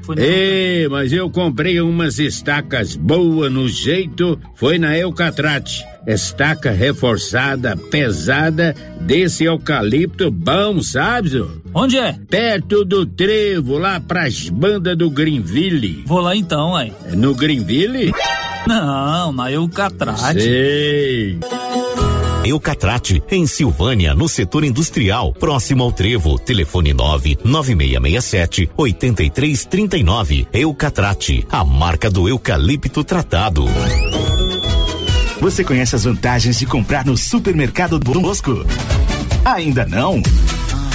Mas eu comprei umas estacas boas no jeito, foi na Eucatrate. Estaca reforçada, pesada, desse eucalipto bom, sabe? Onde é? Perto do trevo, lá pras bandas do Greenville. Vou lá então, aí. No Greenville? Não, na Eucatrate. Sei. Eucatrate, em Silvânia, no setor industrial, próximo ao trevo, telefone 99667-8339. Eucatrate, a marca do eucalipto tratado. Você conhece as vantagens de comprar no Supermercado Dom Bosco? Ainda não?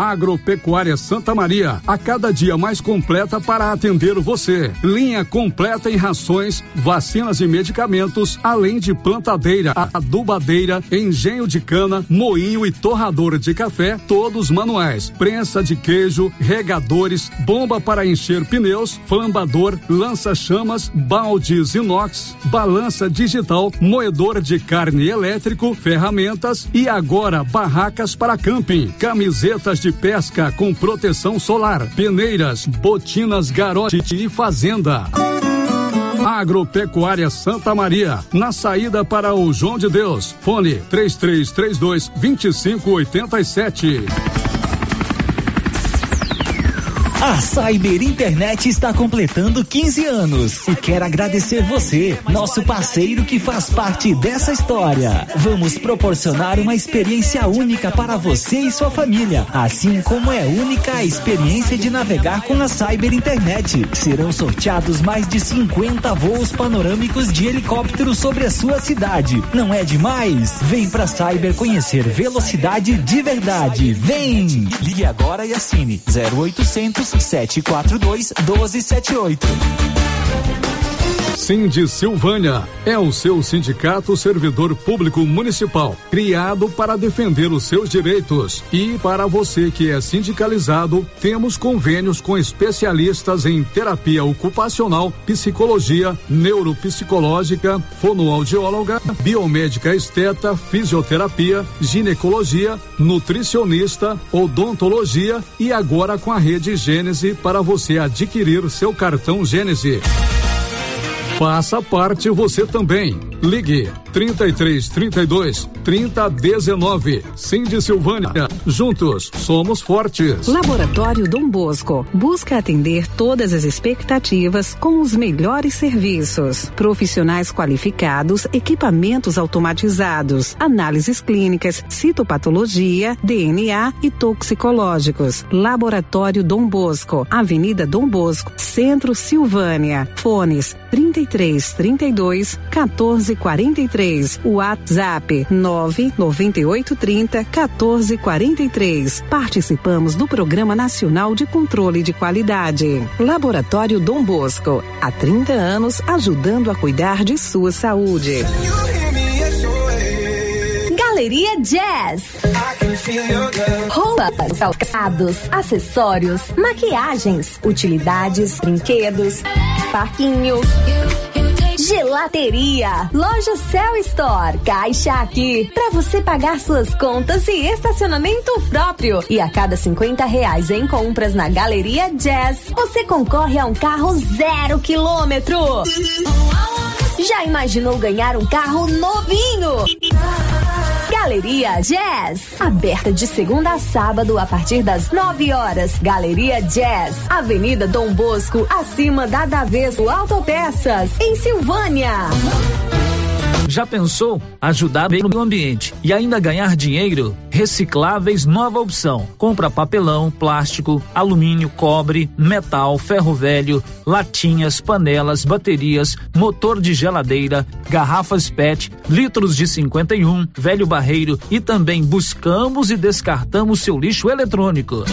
Agropecuária Santa Maria, a cada dia mais completa para atender você. Linha completa em rações, vacinas e medicamentos, além de plantadeira, adubadeira, engenho de cana, moinho e torrador de café, todos manuais, prensa de queijo, regadores, bomba para encher pneus, flambador, lança-chamas, baldes inox, balança digital, moedor de carne elétrico, ferramentas e agora barracas para camping, camisetas de de pesca com proteção solar, peneiras, botinas, garote e fazenda. Agropecuária Santa Maria, na saída para o João de Deus. Fone 3332-2587. A Cyber Internet está completando 15 anos e quero agradecer você, nosso parceiro que faz parte dessa história. Vamos proporcionar uma experiência única para você e sua família, assim como é única a experiência de navegar com a Cyber Internet. Serão sorteados mais de 50 voos panorâmicos de helicóptero sobre a sua cidade. Não é demais? Vem pra Cyber conhecer velocidade de verdade. Vem! Ligue agora e assine 0800 742-1278. Sindi Silvânia é o seu sindicato servidor público municipal, criado para defender os seus direitos. E para você que é sindicalizado, temos convênios com especialistas em terapia ocupacional, psicologia, neuropsicológica, fonoaudióloga, biomédica esteta, fisioterapia, ginecologia, nutricionista, odontologia e agora com a rede Gênese para você adquirir seu cartão Gênese. Faça parte você também. Ligue 3332-3019. Sindi Silvânia. Juntos somos fortes. Laboratório Dom Bosco busca atender todas as expectativas com os melhores serviços. Profissionais qualificados, equipamentos automatizados, análises clínicas, citopatologia, DNA e toxicológicos. Laboratório Dom Bosco, Avenida Dom Bosco, Centro Silvânia. Fones 3332-1443, WhatsApp 99830-1443. Participamos do Programa Nacional de Controle de Qualidade. Laboratório Dom Bosco, há 30 anos ajudando a cuidar de sua saúde. Galeria Jazz, roupas, calçados, acessórios, maquiagens, utilidades, brinquedos, parquinho, gelateria, loja Cell Store, Caixa Aqui, pra você pagar suas contas e estacionamento próprio. E a cada R$50 em compras na Galeria Jazz, você concorre a um carro 0 km. Já imaginou ganhar um carro novinho? Galeria Jazz, aberta de segunda a sábado a partir das 9 horas. Galeria Jazz, Avenida Dom Bosco, acima da Daveso Autopeças, em Silvânia. Já pensou ajudar bem o meio ambiente e ainda ganhar dinheiro? Recicláveis Nova Opção. Compra papelão, plástico, alumínio, cobre, metal, ferro velho, latinhas, panelas, baterias, motor de geladeira, garrafas PET, litros de 51, velho barreiro e também buscamos e descartamos seu lixo eletrônico.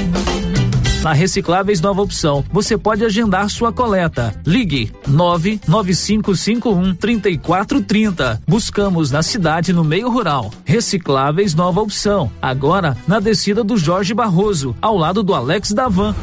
Na Recicláveis Nova Opção, você pode agendar sua coleta. Ligue 99551-3430. Buscamos na cidade, no meio rural. Recicláveis Nova Opção, agora na descida do Jorge Barroso, ao lado do Alex Davan.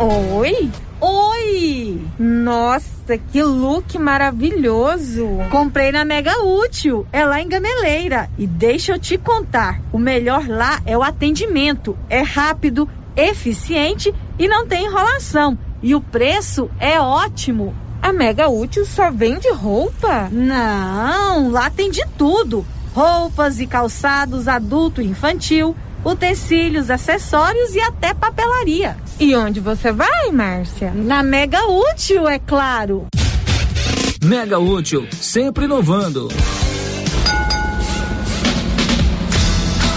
Oi! Oi! Nossa, que look maravilhoso! Comprei na Mega Útil, é lá em Gameleira. E deixa eu te contar, o melhor lá é o atendimento. É rápido, eficiente e não tem enrolação. E o preço é ótimo. A Mega Útil só vende roupa? Não, lá tem de tudo. Roupas e calçados adulto e infantil, utensílios, acessórios e até papelaria. E onde você vai, Márcia? Na Mega Útil, é claro. Mega Útil, sempre inovando.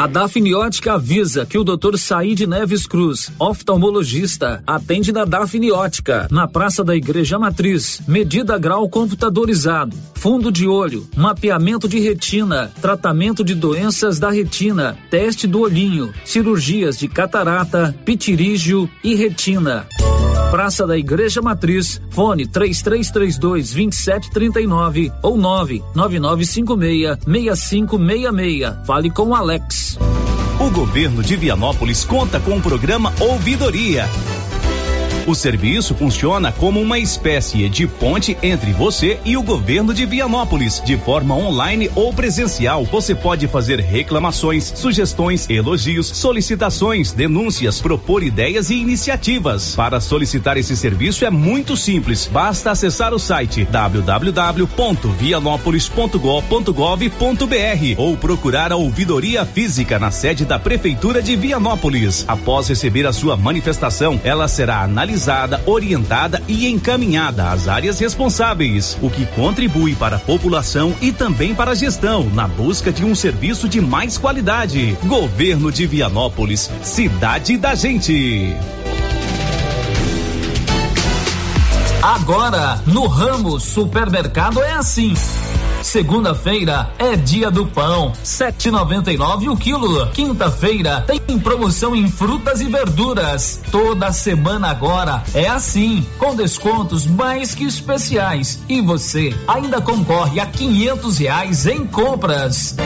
A Dafniótica avisa que o Dr. Saíde Neves Cruz, oftalmologista, atende na Dafniótica, na Praça da Igreja Matriz, medida grau computadorizado, fundo de olho, mapeamento de retina, tratamento de doenças da retina, teste do olhinho, cirurgias de catarata, pitirígio e retina. Praça da Igreja Matriz, fone 3332-2739 ou 99956-6566. Fale com o Alex. O governo de Vianópolis conta com o programa Ouvidoria. O serviço funciona como uma espécie de ponte entre você e o governo de Vianópolis. De forma online ou presencial, você pode fazer reclamações, sugestões, elogios, solicitações, denúncias, propor ideias e iniciativas. Para solicitar esse serviço é muito simples. Basta acessar o site www.vianopolis.gov.br ou procurar a ouvidoria física na sede da Prefeitura de Vianópolis. Após receber a sua manifestação, ela será analisada, orientada e encaminhada às áreas responsáveis, o que contribui para a população e também para a gestão, na busca de um serviço de mais qualidade. Governo de Vianópolis, cidade da gente. Agora, no ramo supermercado é assim. Segunda-feira é dia do pão, R$7,99 o quilo. Quinta-feira tem promoção em frutas e verduras. Toda semana agora é assim, com descontos mais que especiais. E você ainda concorre a R$500 em compras.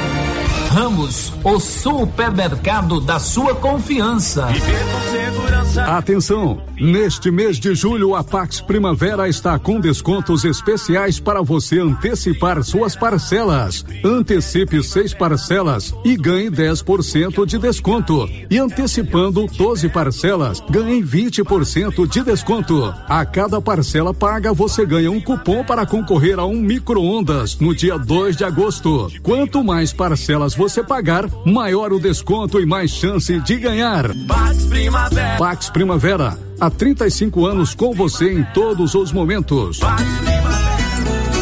Ramos, o supermercado da sua confiança. Atenção, neste mês de julho a Pax Primavera está com descontos especiais para você antecipar suas parcelas. Antecipe 6 parcelas e ganhe 10% de desconto. E antecipando 12 parcelas, ganhe 20% de desconto. A cada parcela paga você ganha um cupom para concorrer a um micro-ondas no dia 2 de agosto. Quanto mais parcelas você pagar, maior o desconto e mais chance de ganhar. Pax Primavera. Pax Primavera, há 35 anos com você em todos os momentos.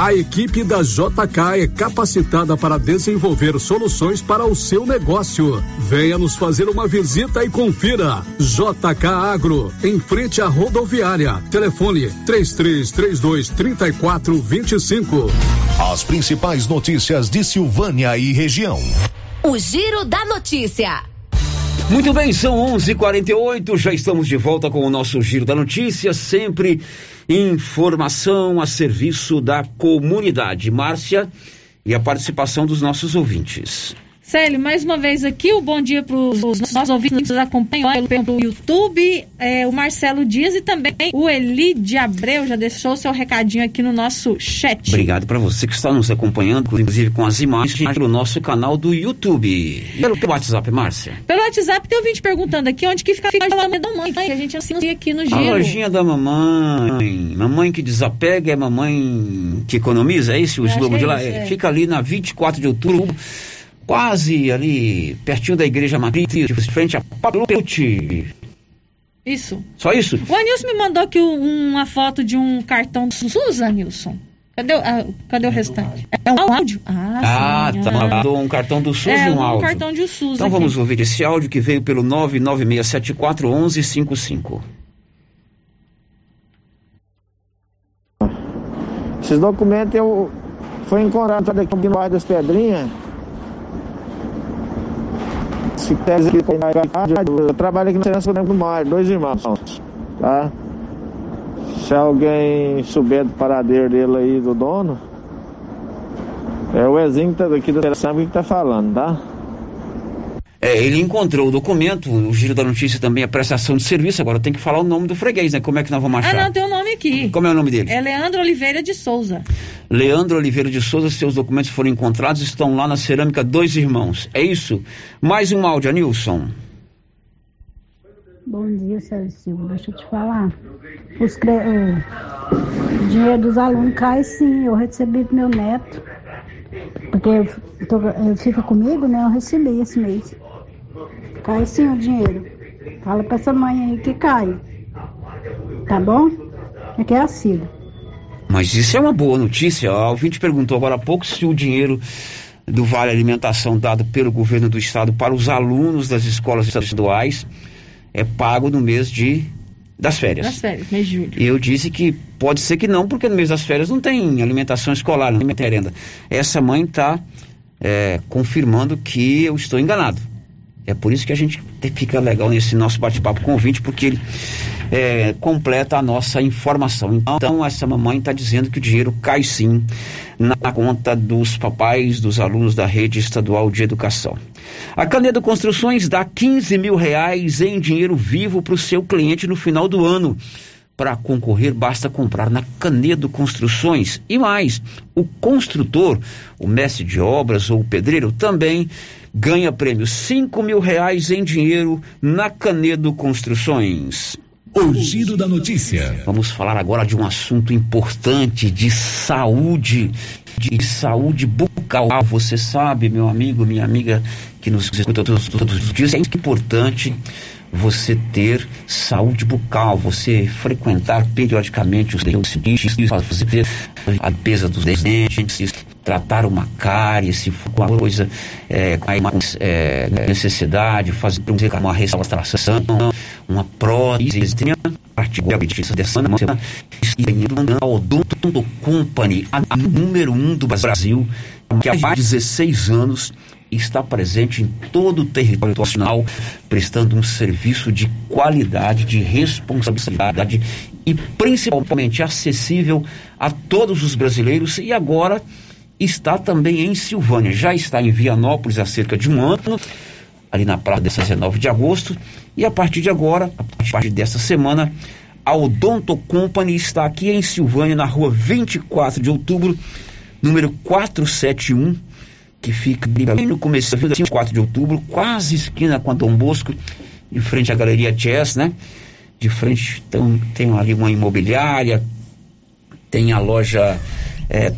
A equipe da JK é capacitada para desenvolver soluções para o seu negócio. Venha nos fazer uma visita e confira. JK Agro, em frente à rodoviária. Telefone 3332-3425. As principais notícias de Silvânia e região. O Giro da Notícia. Muito bem, são 11h48, já estamos de volta com o nosso Giro da Notícia, sempre informação a serviço da comunidade. Márcia, e a participação dos nossos ouvintes. Célio, mais uma vez aqui, um bom dia para os nossos ouvintes que nos acompanham pelo YouTube, o Marcelo Dias e também o Eli de Abreu, já deixou seu recadinho aqui no nosso chat. Obrigado para você que está nos acompanhando, inclusive com as imagens do nosso canal do YouTube. Pelo WhatsApp, Márcia. Pelo WhatsApp tem ouvinte perguntando aqui onde que fica a lojinha da mamãe, que a gente assinou aqui no Giro. A lojinha da mamãe, mamãe que desapega, é mamãe que economiza, é esse o slogan de lá? É. Fica ali na 24 de outubro, quase ali, pertinho da Igreja Matriz, frente a Pablo Peuti. Isso. Só isso? O Anilson me mandou aqui uma foto de um cartão do SUS, Anilson. Cadê o restante? É um áudio? Sim, tá. Mandou um cartão do SUS e um áudio. É, um cartão de SUS. Então aqui Vamos ouvir esse áudio que veio pelo 996741155. Esses documentos foi encontrado aqui no bairro das Pedrinhas. Eu trabalho aqui na Cerâmica do Mar, 2 irmãos, tá? Se alguém souber do paradeiro dele aí, do dono, é o Ezinho que tá aqui da Cerâmica que tá falando, tá? Ele encontrou o documento, o Giro da Notícia também, a prestação de serviço. Agora tem que falar o nome do freguês, né? Como é que nós vamos achar? Não, tem o nome aqui. Como é o nome dele? É Leandro Oliveira de Souza. Leandro Oliveira de Souza, seus documentos foram encontrados, estão lá na Cerâmica 2 Irmãos. É isso? Mais um áudio, Nilson. Bom dia, Célio Silva. Deixa eu te falar. O dinheiro dos alunos cai, sim. Eu recebi do meu neto. Porque ele fica comigo, né? Eu recebi esse mês. Cai sim o dinheiro. Fala pra essa mãe aí que cai. Tá bom? É que é a Cida. Mas isso é uma boa notícia. O ouvinte perguntou agora há pouco se o dinheiro do Vale Alimentação dado pelo governo do estado para os alunos das escolas estaduais é pago no mês das férias. Das férias, mês de julho. Eu disse que pode ser que não, porque no mês das férias não tem alimentação escolar, não tem merenda. Essa mãe está confirmando que eu estou enganado. É por isso que a gente fica legal nesse nosso bate-papo com o ouvinte, porque ele completa a nossa informação. Então, essa mamãe está dizendo que o dinheiro cai sim na conta dos papais, dos alunos da rede estadual de educação. A Canedo Construções dá R$15 mil em dinheiro vivo para o seu cliente no final do ano. Para concorrer, basta comprar na Canedo Construções. E mais, o construtor, o mestre de obras ou o pedreiro também ganha prêmio R$5 mil em dinheiro na Canedo Construções. O Giro da Notícia. Vamos falar agora de um assunto importante de saúde bucal. Você sabe, meu amigo, minha amiga, que nos escuta todos os dias, é importante você ter saúde bucal, você frequentar periodicamente os dentistas, fazer a limpeza dos dentes, tratar uma cárie, se for uma coisa necessidade, fazer uma restauração, uma prótese, particular dessa semana, a Odonto Company, a número 1 do Brasil, que há mais de 16 anos está presente em todo o território nacional, prestando um serviço de qualidade, de responsabilidade e principalmente acessível a todos os brasileiros, e agora está também em Silvânia. Já está em Vianópolis há cerca de um ano, ali na praça dessa 19 de agosto, e a partir de agora, a partir dessa semana, a Odonto Company está aqui em Silvânia, na rua 24 de outubro, número 471, que fica ali no começo da 4 de outubro, quase esquina com a Dom Bosco, em frente à Galeria Chess, né? De frente tem ali uma imobiliária, tem a loja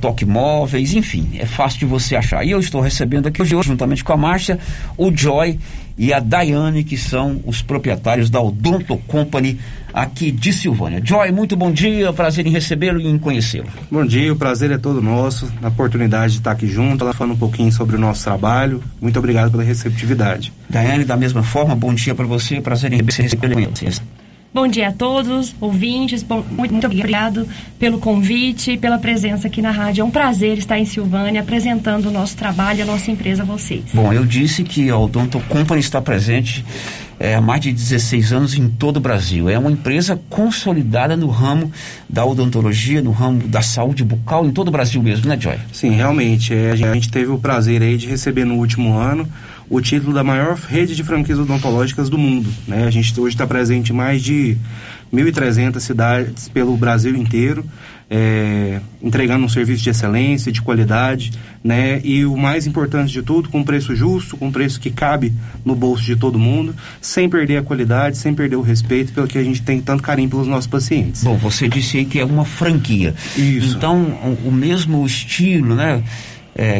Toque Móveis, enfim, é fácil de você achar. E eu estou recebendo aqui hoje, juntamente com a Márcia, o Joy e a Daiane, que são os proprietários da Odonto Company aqui de Silvânia. Joy, muito bom dia, prazer em recebê-lo e em conhecê-lo. Bom dia, o prazer é todo nosso, na oportunidade de estar aqui junto, lá falando um pouquinho sobre o nosso trabalho. Muito obrigado pela receptividade. Daiane, da mesma forma, bom dia para você, prazer em recebê-lo e em conhecê-lo. Bom dia a todos, ouvintes, muito obrigado pelo convite e pela presença aqui na rádio. É um prazer estar em Silvânia apresentando o nosso trabalho e a nossa empresa a vocês. Bom, eu disse que a Odonto Company está presente há mais de 16 anos em todo o Brasil. É uma empresa consolidada no ramo da odontologia, no ramo da saúde bucal, em todo o Brasil mesmo, né, Joy? Sim, realmente. A gente teve o prazer aí de receber no último ano o título da maior rede de franquias odontológicas do mundo, né? A gente hoje está presente em mais de 1.300 cidades pelo Brasil inteiro, entregando um serviço de excelência, de qualidade, né? E o mais importante de tudo, com preço justo, com preço que cabe no bolso de todo mundo, sem perder a qualidade, sem perder o respeito pelo que a gente tem tanto carinho pelos nossos pacientes. Bom, você disse aí que é uma franquia. Isso. Então, o mesmo estilo, né?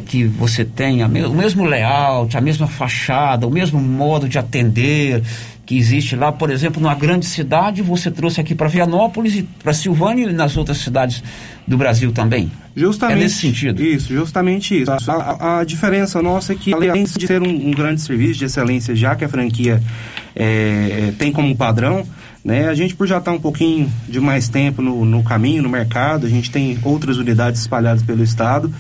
Que você tenha o mesmo layout, a mesma fachada, o mesmo modo de atender que existe lá, por exemplo, numa grande cidade, você trouxe aqui para Vianópolis e para Silvânia e nas outras cidades do Brasil também. Justamente. É nesse sentido. Isso, justamente isso. A diferença nossa é que, além de ser um grande serviço de excelência, já que a franquia tem como padrão, né, a gente, por já estar um pouquinho de mais tempo no caminho, no mercado, a gente tem outras unidades espalhadas pelo estado,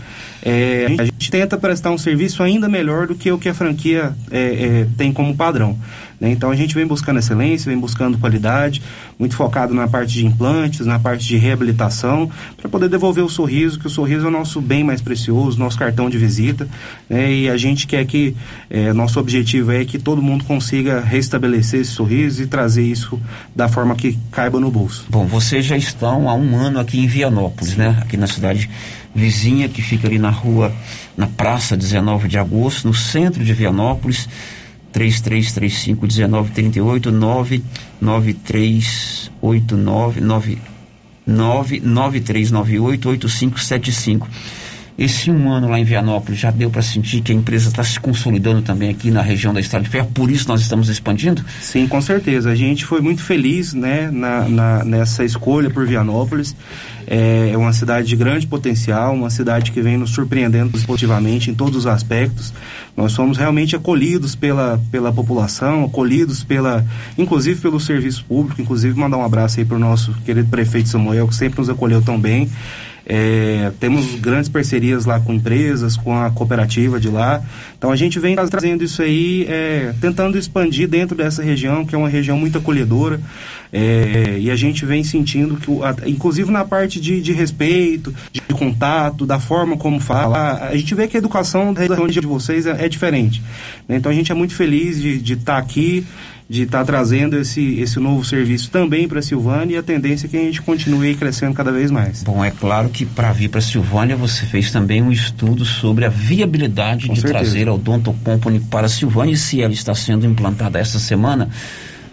a gente tenta prestar um serviço ainda melhor do que o que a franquia tem como padrão, né? Então a gente vem buscando excelência, vem buscando qualidade, muito focado na parte de implantes, na parte de reabilitação, para poder devolver o sorriso, que o sorriso é o nosso bem mais precioso, nosso cartão de visita, né? E a gente quer que, nosso objetivo é que todo mundo consiga restabelecer esse sorriso e trazer isso da forma que caiba no bolso. Bom, vocês já estão há um ano aqui em Vianópolis, né? Aqui na cidade vizinha, que fica ali na praça 19 de agosto, no centro de Vianópolis, 3335-1938, 99389-99398-8575. Esse um ano lá em Vianópolis já deu para sentir que a empresa está se consolidando também aqui na região da Estrada de Ferro, por isso nós estamos expandindo? Sim, com certeza. A gente foi muito feliz, né, nessa escolha por Vianópolis. É uma cidade de grande potencial, uma cidade que vem nos surpreendendo positivamente em todos os aspectos. Nós somos realmente acolhidos pela população, acolhidos inclusive pelo serviço público, inclusive mandar um abraço aí para o nosso querido prefeito Samuel, que sempre nos acolheu tão bem. Temos grandes parcerias lá com empresas, com a cooperativa de lá. Então a gente vem trazendo isso aí, tentando expandir dentro dessa região, que é uma região muito acolhedora, e a gente vem sentindo que, inclusive na parte de respeito, de contato, da forma como falar, a gente vê que a educação da região de vocês é diferente, né? Então a gente é muito feliz de estar aqui, de estar trazendo esse novo serviço também para a Silvânia, e a tendência é que a gente continue crescendo cada vez mais. Bom, é claro que para vir para a Silvânia você fez também um estudo sobre a viabilidade trazer a Odonto Company para a Silvânia, e se ela está sendo implantada esta semana,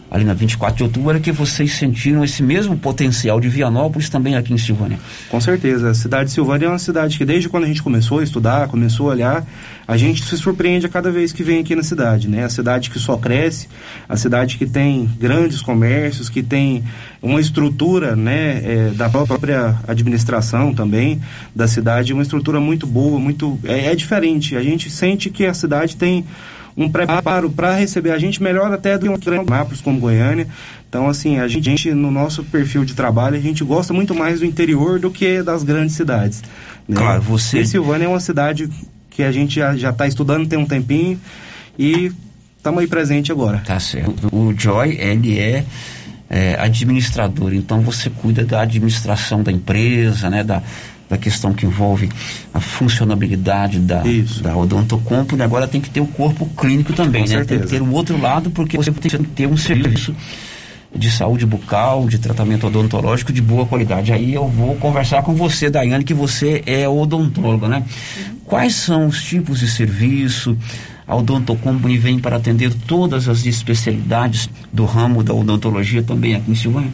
ali na 24 de outubro, é que vocês sentiram esse mesmo potencial de Vianópolis também aqui em Silvânia. Com certeza, a cidade de Silvânia é uma cidade que desde quando a gente começou a estudar, começou a olhar, a gente se surpreende a cada vez que vem aqui na cidade, né? A cidade que só cresce, a cidade que tem grandes comércios, que tem uma estrutura, né, da própria administração também, da cidade, uma estrutura muito boa, muito, é diferente, a gente sente que a cidade tem um preparo para receber a gente melhor até do que Nápoles como Goiânia. Então, assim, a gente, no nosso perfil de trabalho, a gente gosta muito mais do interior do que das grandes cidades, né? Claro, você... E Silvânia é uma cidade que a gente já está estudando tem um tempinho e estamos aí presente agora. Tá certo. O Joy, ele é administrador, então você cuida da administração da empresa, né, da questão que envolve a funcionabilidade da Odonto Company, agora tem que ter o corpo clínico também, com né? Certeza. Tem que ter um outro lado, porque você tem que ter um serviço de saúde bucal, de tratamento odontológico de boa qualidade. Aí eu vou conversar com você, Daiane, que você é odontóloga, né? Quais são os tipos de serviço? A Odonto Company vem para atender todas as especialidades do ramo da odontologia também aqui em Silvânia?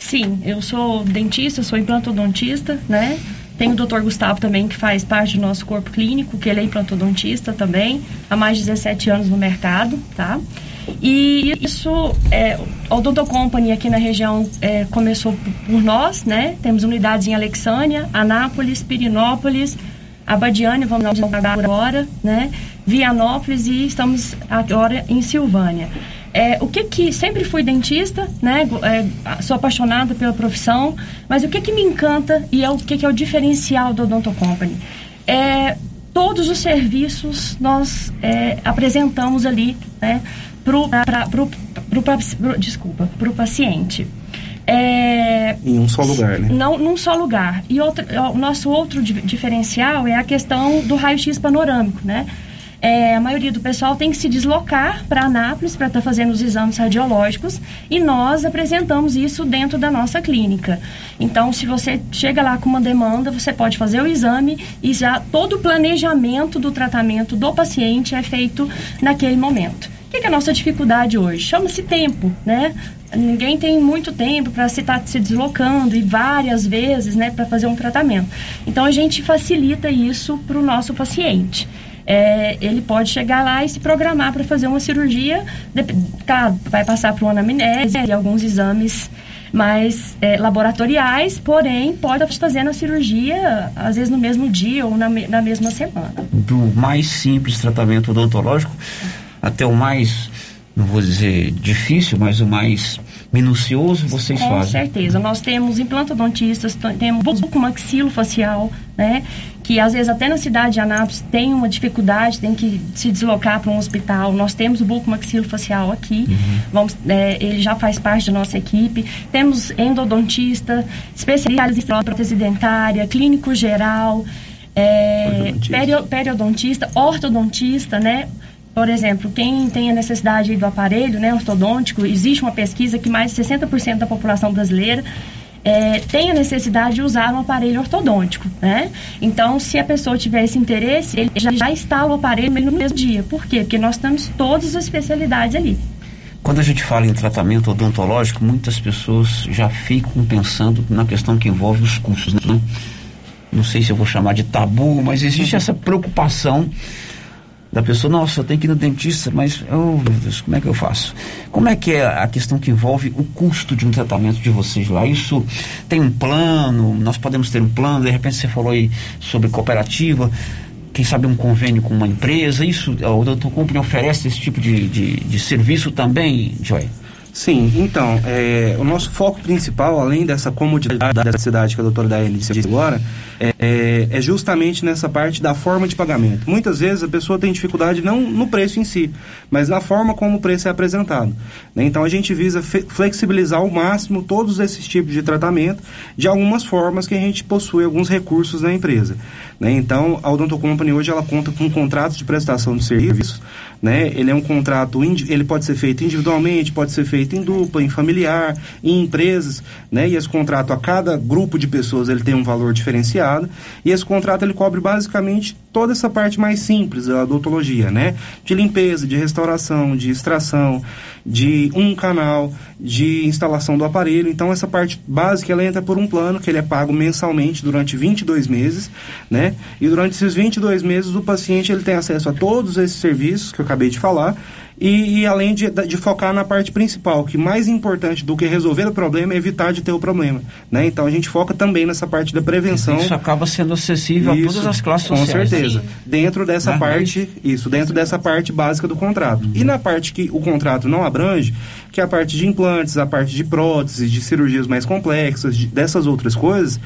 Sim, eu sou dentista, sou implantodontista, né? Tem o Dr. Gustavo também, que faz parte do nosso corpo clínico, que ele é implantodontista também, há mais de 17 anos no mercado, tá? E isso, a Odonto Company aqui na região começou por nós, né? Temos unidades em Alexânia, Anápolis, Pirinópolis, Abadiânia, vamos dar agora, né? Vianópolis, e estamos agora em Silvânia. Sempre fui dentista, né? Sou apaixonada pela profissão, mas o que me encanta e é o que é o diferencial do Odonto Company? Todos os serviços nós apresentamos ali, né, pro paciente. Em um só lugar, né? Não, num só lugar. E o nosso outro diferencial é a questão do raio-x panorâmico, né? A maioria do pessoal tem que se deslocar para Anápolis para estar fazendo os exames radiológicos, e nós apresentamos isso dentro da nossa clínica. Então, se você chega lá com uma demanda, você pode fazer o exame e já todo o planejamento do tratamento do paciente é feito naquele momento. O que é a nossa dificuldade hoje? Chama-se tempo, né? Ninguém tem muito tempo para estar se deslocando e várias vezes, né, para fazer um tratamento. Então, a gente facilita isso para o nosso paciente. Ele pode chegar lá e se programar para fazer uma cirurgia, claro, vai passar por uma anamnese e alguns exames mais laboratoriais, porém pode fazer na cirurgia, às vezes no mesmo dia ou na mesma semana. Do mais simples tratamento odontológico até o mais, não vou dizer difícil, mas o mais minucioso vocês fazem. Com certeza, nós temos implantodontistas, temos bucomaxilofacial, né, que às vezes até na cidade de Anápolis tem uma dificuldade, tem que se deslocar para um hospital. Nós temos o bucomaxilofacial aqui, uhum. Ele já faz parte da nossa equipe. Temos endodontista, especialista em prótese dentária, clínico geral, periodontista, ortodontista, né? Por exemplo, quem tem a necessidade do aparelho, né, ortodôntico, existe uma pesquisa que mais de 60% da população brasileira tem a necessidade de usar um aparelho ortodôntico, né? Então, se a pessoa tiver esse interesse, ele já instala o aparelho no mesmo dia. Por quê? Porque nós temos todas as especialidades ali. Quando a gente fala em tratamento odontológico, muitas pessoas já ficam pensando na questão que envolve os custos, né? Não sei se eu vou chamar de tabu, mas existe essa preocupação da pessoa, nossa, eu tenho que ir no dentista, mas, oh, meu Deus, como é que eu faço? Como é que é a questão que envolve o custo de um tratamento de vocês lá? Isso tem um plano, nós podemos ter um plano, de repente você falou aí sobre cooperativa, quem sabe um convênio com uma empresa, isso, o Doutor Company oferece esse tipo de serviço também, Joy? Sim, então, o nosso foco principal, além dessa comodidade da cidade que a doutora Daiane disse agora, é justamente nessa parte da forma de pagamento. Muitas vezes a pessoa tem dificuldade não no preço em si, mas na forma como o preço é apresentado, né? Então a gente visa flexibilizar ao máximo todos esses tipos de tratamento de algumas formas que a gente possui alguns recursos na empresa, né? Então a Odonto Company hoje ela conta com um contrato de prestação de serviços, né? Ele é um contrato, ele pode ser feito individualmente, pode ser feito em dupla, em familiar, em empresas, né? E esse contrato, a cada grupo de pessoas, ele tem um valor diferenciado, e esse contrato, ele cobre basicamente toda essa parte mais simples da odontologia, né? De limpeza, de restauração, de extração, de um canal, de instalação do aparelho. Então, essa parte básica, ela entra por um plano, que ele é pago mensalmente durante 22 meses, né? E durante esses 22 meses, o paciente, ele tem acesso a todos esses serviços que eu acabei de falar, e além de focar na parte principal, que mais importante do que resolver o problema é evitar de ter o problema, né? Então a gente foca também nessa parte da prevenção. Isso acaba sendo acessível a todas as classes sociais. Com certeza. Sim. Dentro dessa parte, dentro dessa parte básica do contrato. E na parte que o contrato não abrange, que é a parte de implantes, a parte de próteses, de cirurgias mais complexas, dessas outras coisas,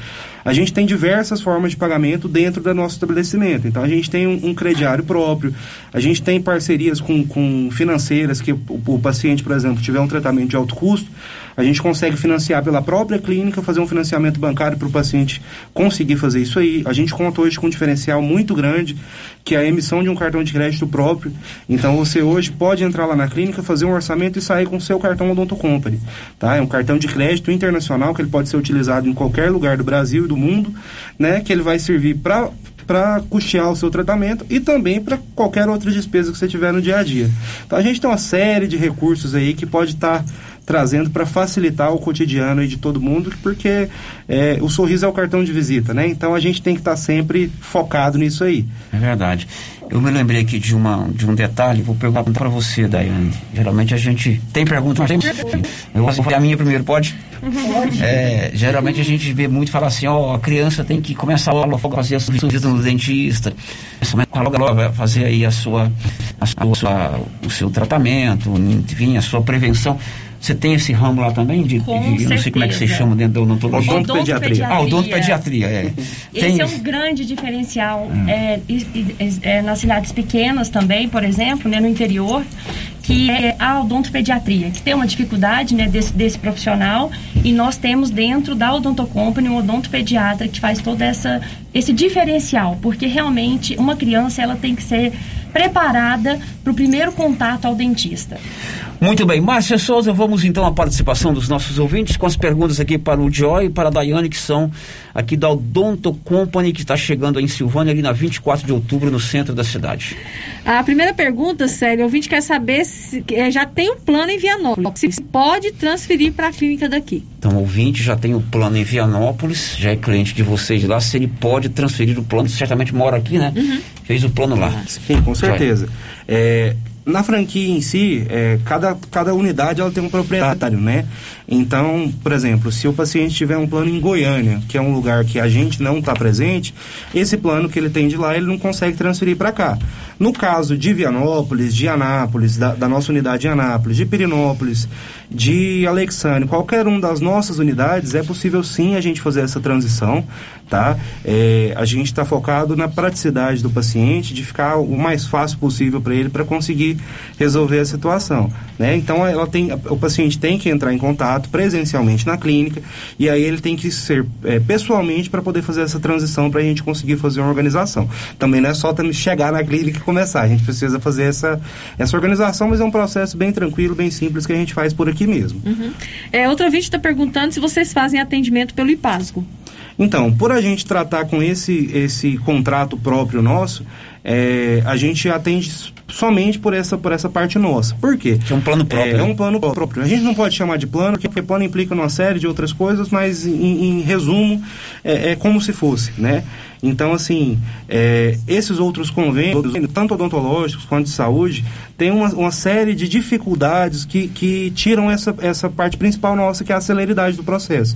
a gente tem diversas formas de pagamento dentro do nosso estabelecimento. Então a gente tem um crediário próprio, a gente tem parcerias com financeiras, que o paciente, por exemplo, tiver um tratamento de alto custo, a gente consegue financiar pela própria clínica, fazer um financiamento bancário para o paciente conseguir fazer isso aí. A gente conta hoje com um diferencial muito grande, que é a emissão de um cartão de crédito próprio. Então você hoje pode entrar lá na clínica, fazer um orçamento e sair com o seu cartão Odonto Company, tá? É um cartão de crédito internacional, que ele pode ser utilizado em qualquer lugar do Brasil e do mundo, né? Que ele vai servir para custear o seu tratamento e também para qualquer outra despesa que você tiver no dia a dia. Então a gente tem uma série de recursos aí que pode estar trazendo para facilitar o cotidiano aí de todo mundo, porque o sorriso é o cartão de visita, né? Então a gente tem que estar sempre focado nisso aí. É verdade. Eu me lembrei aqui de um detalhe, vou perguntar para você, Daiane. Geralmente a gente tem pergunta, mas tem... Eu vou fazer a minha primeiro, pode? Geralmente a gente vê muito falar assim, ó, a criança tem que começar logo a fazer a cirurgia no dentista, logo a fazer aí o seu tratamento, enfim, a sua prevenção. Você tem esse ramo lá também? Não sei como é que vocês chamam dentro da odontologia. Odontopediatria. Odontopediatria, Esse é um grande diferencial nas cidades pequenas também, por exemplo, né, no interior, que é a odontopediatria, que tem uma dificuldade, né, desse profissional, e nós temos dentro da Odonto Company um odontopediatra que faz todo esse diferencial, porque realmente uma criança ela tem que ser preparada para o primeiro contato ao dentista. Muito bem, Márcia Souza, vamos então à participação dos nossos ouvintes com as perguntas aqui para o Joy e para a Daiane, que são aqui da Odonto Company, que está chegando em Silvânia, ali na 24 de outubro, no centro da cidade. A primeira pergunta, Célio, o ouvinte quer saber já tem um plano em Vianópolis, se pode transferir para a clínica daqui. Então, o ouvinte já tem o plano em Vianópolis, já é cliente de vocês lá, se ele pode transferir o plano, certamente mora aqui, né? Uhum. Fez o plano lá. Sim, com certeza. Na franquia em si, cada unidade ela tem um proprietário, né? Então, por exemplo, se o paciente tiver um plano em Goiânia, que é um lugar que a gente não está presente, esse plano que ele tem de lá, ele não consegue transferir para cá. No caso de Vianópolis, de Anápolis, da nossa unidade de Anápolis, de Pirinópolis, de Alexandre, qualquer uma das nossas unidades, é possível sim a gente fazer essa transição, tá? A gente está focado na praticidade do paciente, de ficar o mais fácil possível para ele, para conseguir conseguir resolver a situação, né? Então o paciente tem que entrar em contato presencialmente na clínica, e aí ele tem que ser pessoalmente para poder fazer essa transição, para a gente conseguir fazer uma organização. Também não é só chegar na clínica e começar, a gente precisa fazer essa organização, mas é um processo bem tranquilo, bem simples, que a gente faz por aqui mesmo. Uhum. Outro ouvinte está perguntando se vocês fazem atendimento pelo IPASGO. Então, por a gente tratar com esse contrato próprio nosso, a gente atende somente por essa parte nossa. Por quê? É um plano próprio. É um plano próprio. A gente não pode chamar de plano, porque plano implica numa série de outras coisas, mas em resumo, é como se fosse, né? Então, assim, esses outros convênios, tanto odontológicos quanto de saúde, tem uma série de dificuldades que tiram essa parte principal nossa, que é a celeridade do processo.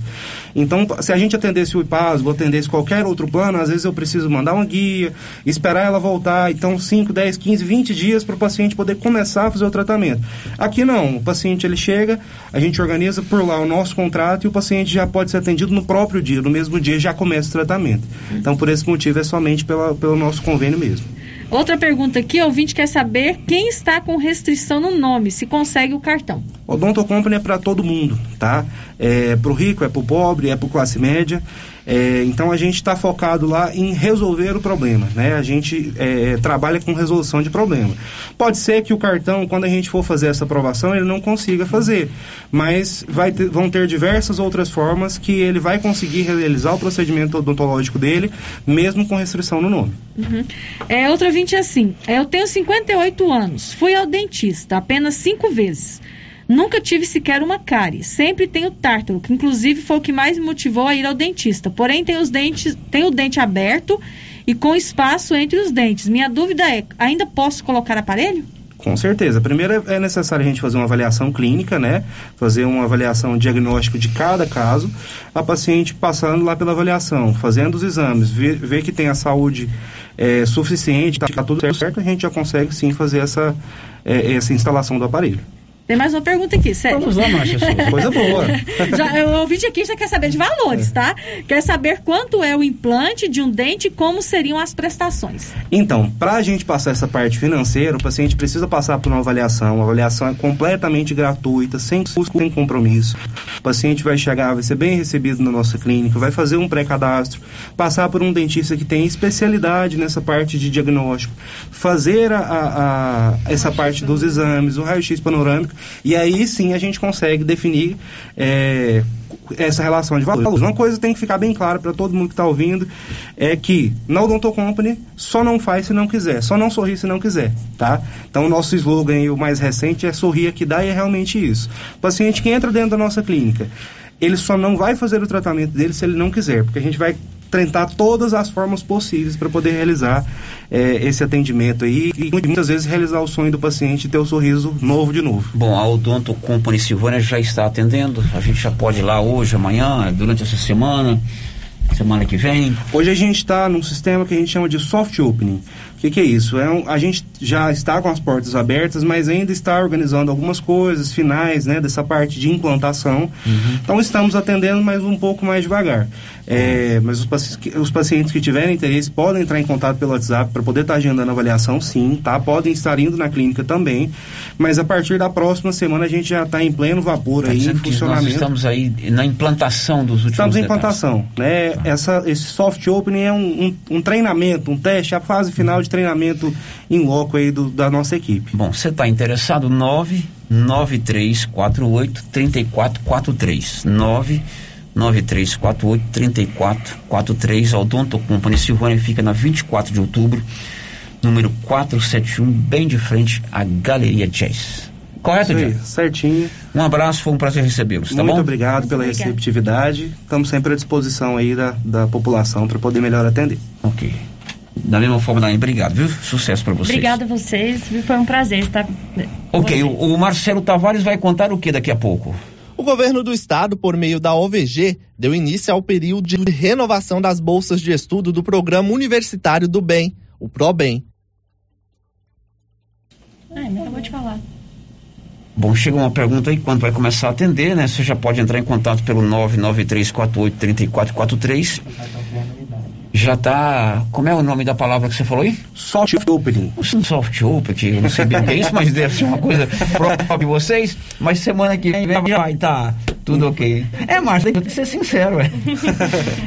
Então, se a gente atendesse o IPASGO, atendesse qualquer outro plano, às vezes eu preciso mandar uma guia, esperar ela voltar, então 5, 10, 15, 20 dias para o paciente poder começar a fazer o tratamento. Aqui não, o paciente ele chega, a gente organiza por lá o nosso contrato, e o paciente já pode ser atendido no próprio dia, no mesmo dia já começa o tratamento. Então, por esse motivo, é somente pelo nosso convênio mesmo. Outra pergunta aqui, o ouvinte quer saber quem está com restrição no nome, se consegue o cartão. O Odonto Company é para todo mundo, tá? É para o rico, é para o pobre, é para a classe média. Então, a gente está focado lá em resolver o problema, né? A gente trabalha com resolução de problema. Pode ser que o cartão, quando a gente for fazer essa aprovação, ele não consiga fazer, mas vão ter diversas outras formas que ele vai conseguir realizar o procedimento odontológico dele, mesmo com restrição no nome. Uhum. Outra vinte é assim, eu tenho 58 anos, fui ao dentista apenas 5 vezes. Nunca tive sequer uma cárie, sempre tenho tártaro, que inclusive foi o que mais me motivou a ir ao dentista. Porém, tenho o dente aberto e com espaço entre os dentes. Minha dúvida é, ainda posso colocar aparelho? Com certeza. Primeiro é necessário a gente fazer uma avaliação clínica, né? Fazer uma avaliação diagnóstica de cada caso. A paciente passando lá pela avaliação, fazendo os exames, ver que tem a saúde suficiente, tá tudo certo, a gente já consegue sim fazer essa instalação do aparelho. Tem mais uma pergunta aqui, sério. Vamos lá, Márcia Souza. Coisa boa. O ouvinte aqui já quer saber de valores, tá? Quer saber quanto é o implante de um dente e como seriam as prestações. Então, para a gente passar essa parte financeira, o paciente precisa passar por uma avaliação. A avaliação é completamente gratuita, sem custo, sem compromisso. O paciente vai chegar, vai ser bem recebido na nossa clínica, vai fazer um pré-cadastro, passar por um dentista que tem especialidade nessa parte de diagnóstico, fazer essa parte dos exames, o raio-x panorâmico. E aí sim a gente consegue definir essa relação de valores. Uma coisa que tem que ficar bem clara para todo mundo que está ouvindo é que na Odonto Company só não faz se não quiser, só não sorri se não quiser, tá? Então o nosso slogan, o mais recente, é sorria que dá, e é realmente isso. O paciente que entra dentro da nossa clínica, ele só não vai fazer o tratamento dele se ele não quiser, porque a gente vai tentar todas as formas possíveis para poder realizar esse atendimento aí, e muitas vezes realizar o sonho do paciente e ter o sorriso novo de novo. Bom, a Odonto Company Silvânia já está atendendo, a gente já pode ir lá hoje, amanhã, durante essa semana que vem. Hoje a gente está num sistema que a gente chama de soft opening. O que é isso? A gente já está com as portas abertas, mas ainda está organizando algumas coisas finais, né, dessa parte de implantação. Uhum. Então estamos atendendo, mas um pouco mais devagar. Mas os pacientes que tiverem interesse podem entrar em contato pelo WhatsApp para poder estar agendando a avaliação, sim, tá? Podem estar indo na clínica também, mas a partir da próxima semana a gente já está em pleno vapor, tá aí em funcionamento. Nós estamos aí na implantação dos últimos. Estamos em implantação, né? Esse soft opening é um treinamento, um teste, a fase final de treinamento em loco aí da nossa equipe. Bom, você está interessado? 99348-3443. 99348-3443. Odonto Company Silvânia fica na 24 de outubro, número 471, bem de frente à Galeria Jazz. Correto, Diego? Certinho. Um abraço, foi um prazer recebê-los, tá bom? Muito obrigado pela receptividade. Estamos sempre à disposição aí da população para poder melhor atender. Ok. Da mesma forma, Dani, obrigado, viu? Sucesso pra vocês. Obrigada a vocês, foi um prazer estar. Ok, o Marcelo Tavares vai contar o que daqui a pouco? O governo do estado, por meio da OVG, deu início ao período de renovação das bolsas de estudo do Programa Universitário do Bem, o ProBem. Mas eu vou te falar. Bom, chega uma pergunta aí, quando vai começar a atender, né? Você já pode entrar em contato pelo 99348-3443. já está... Como é o nome da palavra que você falou aí? Soft opening. Soft opening, eu não sei bem o que é isso, mas deve ser uma coisa própria de vocês. Mas semana que vem já vai estar tudo ok. É, Márcia, tem que ser sincero.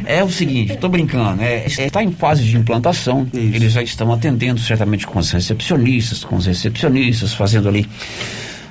É o seguinte, estou brincando, está em fase de implantação, isso. Eles já estão atendendo certamente com os recepcionistas, fazendo ali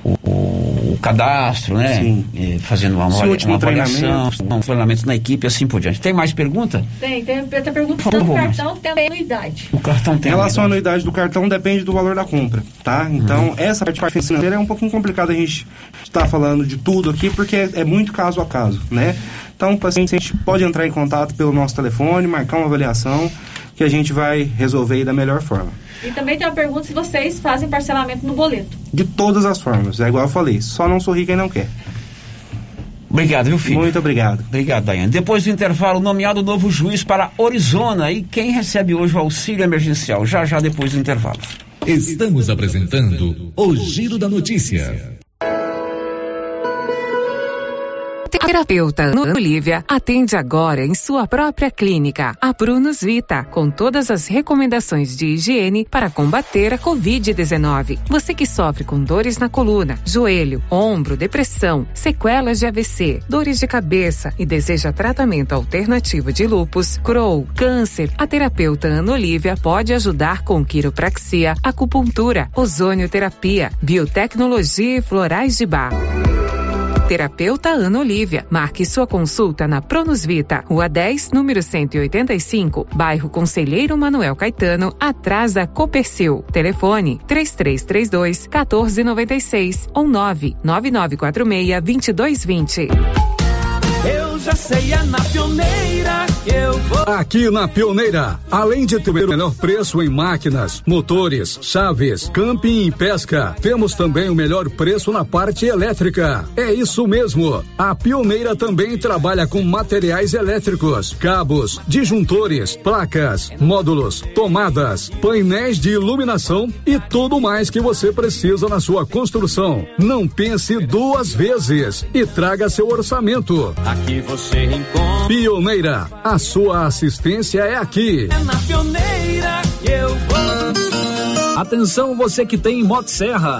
o cadastro, né? Sim. Fazendo uma avaliação, um treinamento na equipe e assim por diante. Tem mais pergunta? Tem até pergunta se o cartão tem anuidade. O cartão tem. Em relação à anuidade do cartão, depende do valor da compra, tá? Então, essa parte financeira é um pouquinho complicada a gente estar falando de tudo aqui, porque é muito caso a caso, né? Então, o paciente pode entrar em contato pelo nosso telefone, marcar uma avaliação, que a gente vai resolver da melhor forma. E também tem uma pergunta se vocês fazem parcelamento no boleto. De todas as formas, é igual eu falei, só não sorri quem não quer. Obrigado, viu, filho? Muito obrigado. Obrigado, Daiane. Depois do intervalo, nomeado novo juiz para Orizona e quem recebe hoje o auxílio emergencial, já depois do intervalo. Estamos apresentando o Giro da Notícia. Terapeuta Olívia atende agora em sua própria clínica, a Prunus Vita, com todas as recomendações de higiene para combater a Covid-19. Você que sofre com dores na coluna, joelho, ombro, depressão, sequelas de AVC, dores de cabeça e deseja tratamento alternativo de lúpus, Crohn, câncer, a terapeuta Olívia pode ajudar com quiropraxia, acupuntura, ozonioterapia, biotecnologia e florais de Bach. Terapeuta Ana Olívia. Marque sua consulta na Prunus Vita, Rua 10, número 185, bairro Conselheiro Manuel Caetano, atrás da Coppercil. Telefone 3332 1496 ou 99946 2220. Eu já sei, é na Pioneira que eu vou. Aqui na Pioneira, além de ter o melhor preço em máquinas, motores, chaves, camping e pesca, temos também o melhor preço na parte elétrica. É isso mesmo. A Pioneira também trabalha com materiais elétricos, cabos, disjuntores, placas, módulos, tomadas, painéis de iluminação e tudo mais que você precisa na sua construção. Não pense duas vezes e traga seu orçamento. Aqui você encontra. Pioneira, a sua assistência é aqui. É na Pioneira que eu vou. Atenção, você que tem motosserra,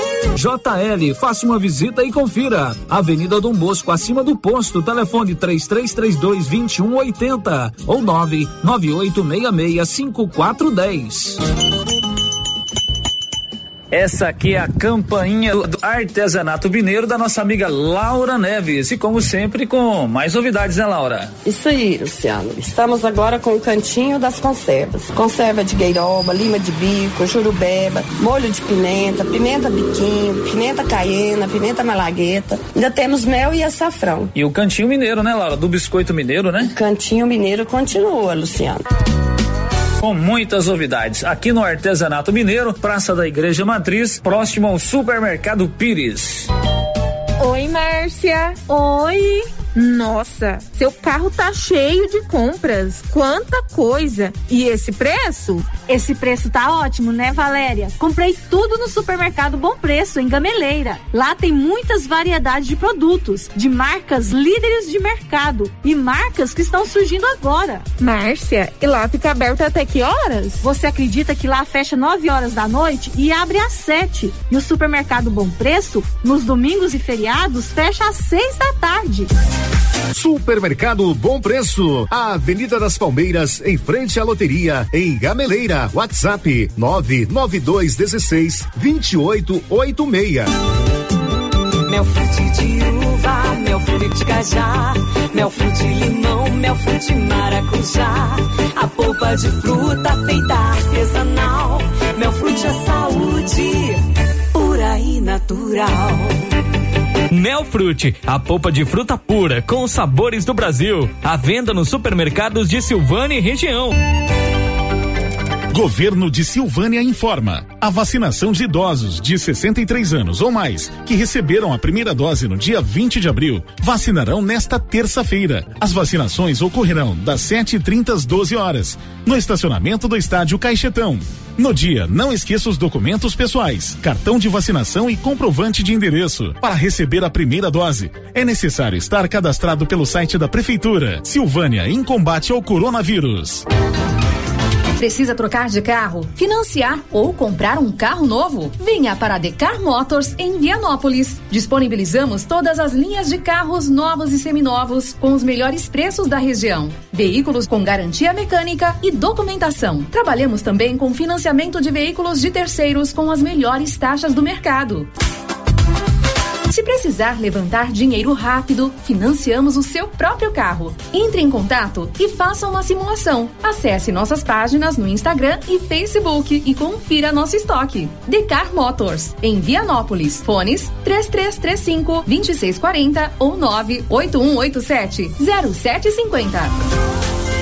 JL, faça uma visita e confira. Avenida Dom Bosco, acima do posto, telefone 3332-2180 ou 998665410. Essa aqui é a campainha do artesanato mineiro da nossa amiga Laura Neves. E como sempre, com mais novidades, né, Laura? Isso aí, Luciano. Estamos agora com o cantinho das conservas. Conserva de gueiroba, lima de bico, jurubeba, molho de pimenta, pimenta biquinho, pimenta caiena, pimenta malagueta. Ainda temos mel e açafrão. E o cantinho mineiro, né, Laura? Do biscoito mineiro, né? O cantinho mineiro continua, Luciano. Com muitas novidades, aqui no Artesanato Mineiro, Praça da Igreja Matriz, próximo ao Supermercado Pires. Oi, Márcia. Oi. Nossa, seu carro tá cheio de compras. Quanta coisa. E esse preço? Esse preço tá ótimo, né, Valéria? Comprei tudo no Supermercado Bom Preço, em Gameleira. Lá tem muitas variedades de produtos, de marcas líderes de mercado e marcas que estão surgindo agora. Márcia, e lá fica aberto até que horas? Você acredita que lá fecha 9 horas da noite e abre às 7? E o Supermercado Bom Preço, nos domingos e feriados, fecha às 6 da tarde. Supermercado Bom Preço, a Avenida das Palmeiras, em frente à loteria, em Gameleira. WhatsApp 99216-2886. Mel Frute de uva, mel Frute de cajá, mel Frute limão, mel Frute maracujá. A polpa de fruta feita artesanal, mel Frute é saúde, pura e natural. Melfrute, a polpa de fruta pura com os sabores do Brasil. À venda nos supermercados de Silvânia e região. Governo de Silvânia informa. A vacinação de idosos de 63 anos ou mais que receberam a primeira dose no dia 20 de abril vacinarão nesta terça-feira. As vacinações ocorrerão das 7h30 às 12 horas no estacionamento do Estádio Caixetão. No dia, não esqueça os documentos pessoais, cartão de vacinação e comprovante de endereço. Para receber a primeira dose, é necessário estar cadastrado pelo site da Prefeitura. Silvânia em combate ao coronavírus. Precisa trocar de carro, financiar ou comprar um carro novo? Venha para a Decar Motors em Vianópolis. Disponibilizamos todas as linhas de carros novos e seminovos com os melhores preços da região. Veículos com garantia mecânica e documentação. Trabalhamos também com financiamento de veículos de terceiros com as melhores taxas do mercado. Se precisar levantar dinheiro rápido, financiamos o seu próprio carro. Entre em contato e faça uma simulação. Acesse nossas páginas no Instagram e Facebook e confira nosso estoque. Decar Motors, em Vianópolis. Fones 3335-2640 ou 98187-0750.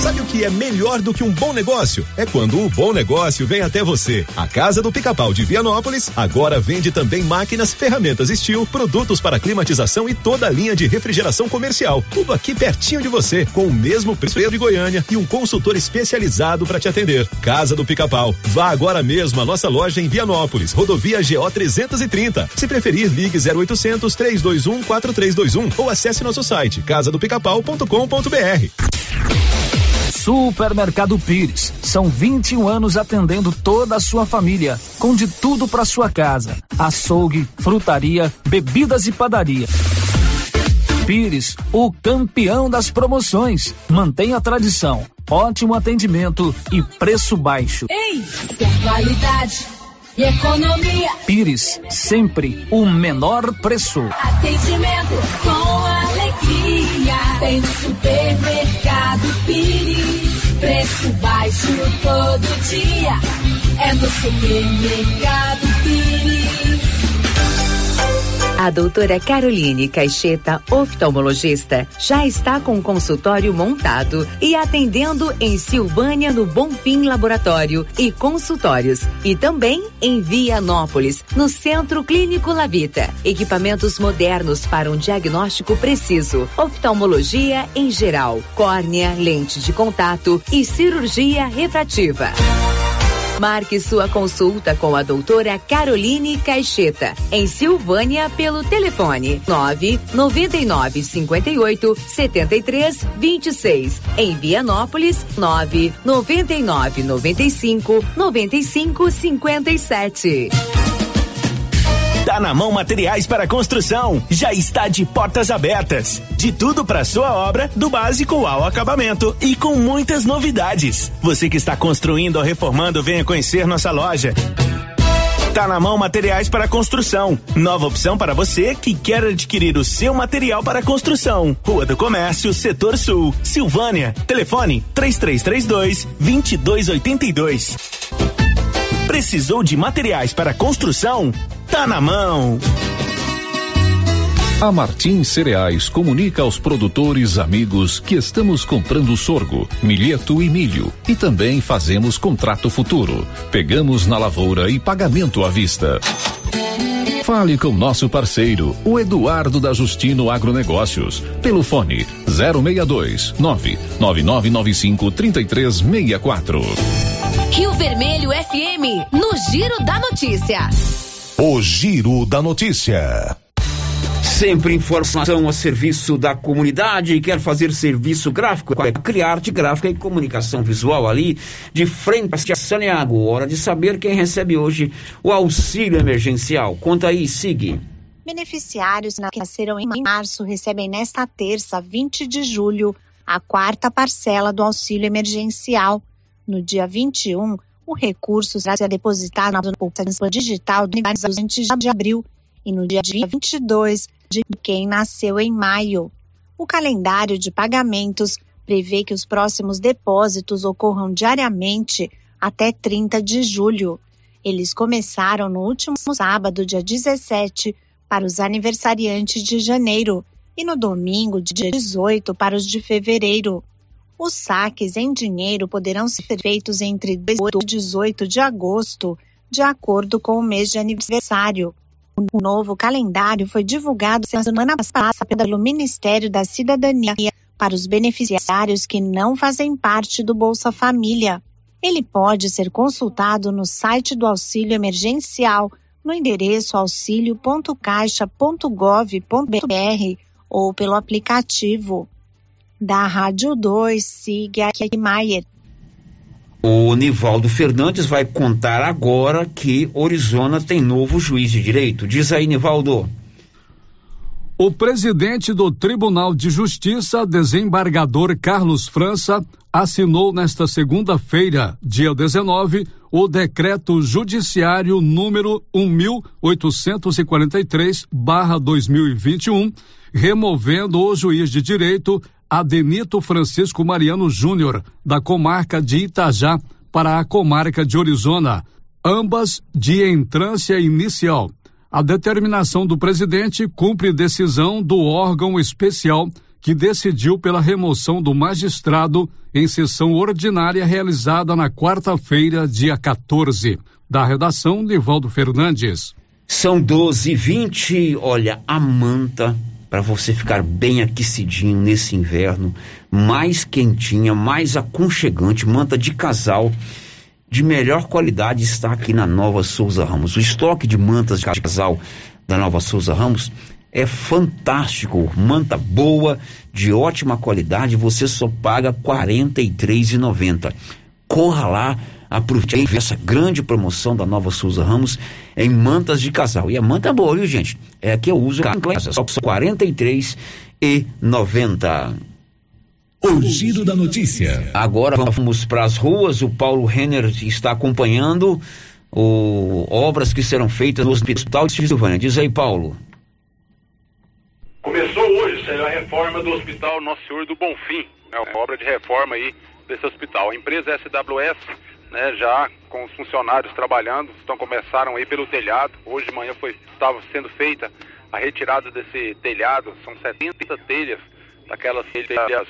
Sabe o que é melhor do que um bom negócio? É quando o bom negócio vem até você. A Casa do Pica-Pau de Vianópolis agora vende também máquinas, ferramentas Steel, produtos para climatização e toda a linha de refrigeração comercial. Tudo aqui pertinho de você, com o mesmo preço de Goiânia e um consultor especializado para te atender. Casa do Pica-Pau. Vá agora mesmo à nossa loja em Vianópolis, rodovia GO 330. Se preferir, ligue 0800-321-4321 ou acesse nosso site casadopicapau.com.br. Supermercado Pires. São 21 anos atendendo toda a sua família, com de tudo para sua casa: açougue, frutaria, bebidas e padaria. Pires, o campeão das promoções. Mantém a tradição, ótimo atendimento e preço baixo. Ei, qualidade e economia. Pires, sempre o menor preço. Atendimento com alegria. Tem no Supermercado Pires. Preço baixo todo dia, é no Supermercado Pires. A doutora Caroline Caixeta, oftalmologista, já está com o consultório montado e atendendo em Silvânia no Bonfim Laboratório e Consultórios e também em Vianópolis, no Centro Clínico Lavita. Equipamentos modernos para um diagnóstico preciso, oftalmologia em geral, córnea, lente de contato e cirurgia refrativa. Marque sua consulta com a doutora Caroline Caixeta, em Silvânia, pelo telefone 99958-7326, em Vianópolis 99995-9557. Tá na mão materiais para construção, já está de portas abertas. De tudo para sua obra, do básico ao acabamento e com muitas novidades. Você que está construindo ou reformando, venha conhecer nossa loja. Tá na mão materiais para construção. Nova opção para você que quer adquirir o seu material para construção. Rua do Comércio, Setor Sul, Silvânia. Telefone 3332-2282. Precisou de materiais para construção? Tá na mão! A Martins Cereais comunica aos produtores amigos que estamos comprando sorgo, milheto e milho e também fazemos contrato futuro. Pegamos na lavoura e pagamento à vista. Fale com nosso parceiro, o Eduardo da Justino Agronegócios, pelo fone 062 99995-3364. Rio Vermelho FM, no Giro da Notícia. O Giro da Notícia. Sempre informação a serviço da comunidade. Quer fazer serviço gráfico? Criar arte gráfica e comunicação visual ali de frente a Santiago. Hora de saber quem recebe hoje o auxílio emergencial. Conta aí, Sig. Beneficiários que nasceram em março recebem nesta terça, 20 de julho, a quarta parcela do auxílio emergencial. No dia 21, o recurso será depositado na poupança digital antes de abril e no dia 22 de quem nasceu em maio. O calendário de pagamentos prevê que os próximos depósitos ocorram diariamente até 30 de julho. Eles começaram no último sábado, dia 17, para os aniversariantes de janeiro e no domingo, dia 18, para os de fevereiro. Os saques em dinheiro poderão ser feitos entre 18 e 18 de agosto, de acordo com o mês de aniversário. O novo calendário foi divulgado semana passada pelo Ministério da Cidadania para os beneficiários que não fazem parte do Bolsa Família. Ele pode ser consultado no site do Auxílio Emergencial, no endereço auxilio.caixa.gov.br ou pelo aplicativo. Da Rádio 2, siga aqui Maier. O Nivaldo Fernandes vai contar agora que Orizona tem novo juiz de direito. Diz aí, Nivaldo. O presidente do Tribunal de Justiça, desembargador Carlos França, assinou nesta segunda-feira, dia 19, o decreto judiciário número 1843/2021, removendo o juiz de direito Adenito Francisco Mariano Júnior, da comarca de Itajá, para a comarca de Orizona, ambas de entrância inicial. A determinação do presidente cumpre decisão do órgão especial que decidiu pela remoção do magistrado em sessão ordinária realizada na quarta-feira, dia 14. Da redação, Nivaldo Fernandes. São 12h20. Olha, a manta para você ficar bem aquecidinho nesse inverno, mais quentinha, mais aconchegante, manta de casal de melhor qualidade está aqui na Nova Souza Ramos. O estoque de mantas de casal da Nova Souza Ramos é fantástico, manta boa, de ótima qualidade, você só paga R$ 43,90. Corra lá, aproveite essa grande promoção da Nova Souza Ramos em mantas de casal. E a manta é boa, viu, gente? É a que eu uso em casa, só R$ 43,90. O Giro da Notícia. Agora vamos para as ruas. O Paulo Renner está acompanhando obras que serão feitas no Hospital de Silvânia. Diz aí, Paulo. Começou hoje, será a reforma do Hospital Nosso Senhor do Bonfim. É uma obra de reforma aí desse hospital. A empresa SWS, né, já com os funcionários trabalhando, então começaram aí pelo telhado. Hoje de manhã estava sendo feita a retirada desse telhado. São 70 telhas, daquelas telhas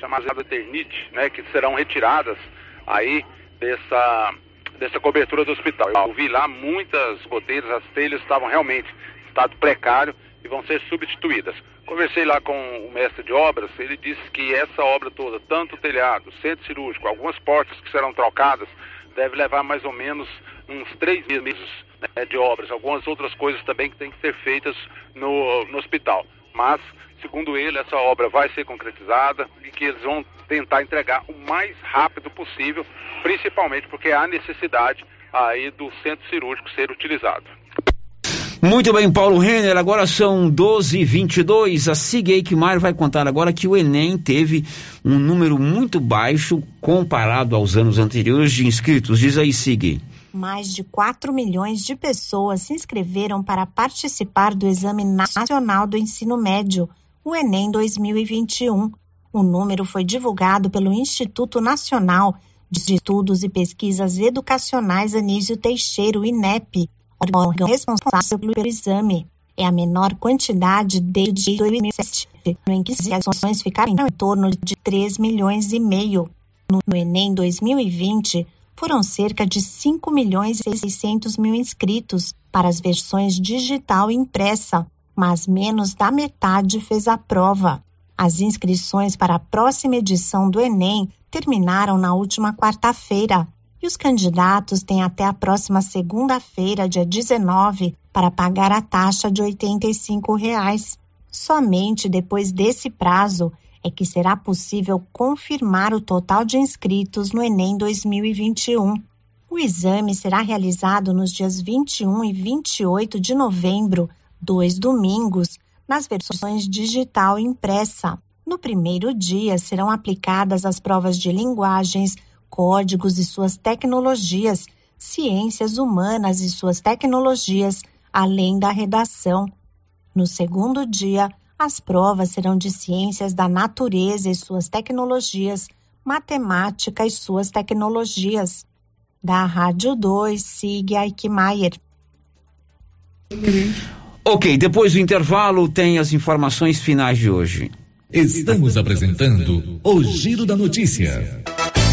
chamadas de eternite, né, que serão retiradas aí dessa cobertura do hospital. Eu vi lá muitas goteiras, as telhas estavam realmente em estado precário e vão ser substituídas. Conversei lá com o mestre de obras, ele disse que essa obra toda, tanto o telhado, o centro cirúrgico, algumas portas que serão trocadas, deve levar mais ou menos uns 3 meses, né, de obras, algumas outras coisas também que têm que ser feitas no hospital. Mas, segundo ele, essa obra vai ser concretizada e que eles vão tentar entregar o mais rápido possível, principalmente porque há necessidade aí do centro cirúrgico ser utilizado. Muito bem, Paulo Renner, agora são 12h22, a Sigeikmar vai contar agora que o Enem teve um número muito baixo comparado aos anos anteriores de inscritos. Diz aí, Sigue. Mais de 4 milhões de pessoas se inscreveram para participar do Exame Nacional do Ensino Médio, o Enem 2021. O número foi divulgado pelo Instituto Nacional de Estudos e Pesquisas Educacionais Anísio Teixeira, INEP, órgão responsável pelo exame. É a menor quantidade desde 2007, em que as ações ficaram em torno de 3 milhões e meio. No Enem 2020, foram cerca de 5 milhões e 600 mil inscritos para as versões digital e impressa, mas menos da metade fez a prova. As inscrições para a próxima edição do Enem terminaram na última quarta-feira e os candidatos têm até a próxima segunda-feira, dia 19, para pagar a taxa de R$ 85. Somente depois desse prazo é que será possível confirmar o total de inscritos no Enem 2021. O exame será realizado nos dias 21 e 28 de novembro, 2 domingos, nas versões digital e impressa. No primeiro dia, serão aplicadas as provas de linguagens, códigos e suas tecnologias, ciências humanas e suas tecnologias, além da redação. No segundo dia, as provas serão de ciências da natureza e suas tecnologias, matemática e suas tecnologias. Da Rádio 2, Sig Aikmaier. Ok, depois do intervalo tem as informações finais de hoje. Estamos apresentando o Giro da Notícia.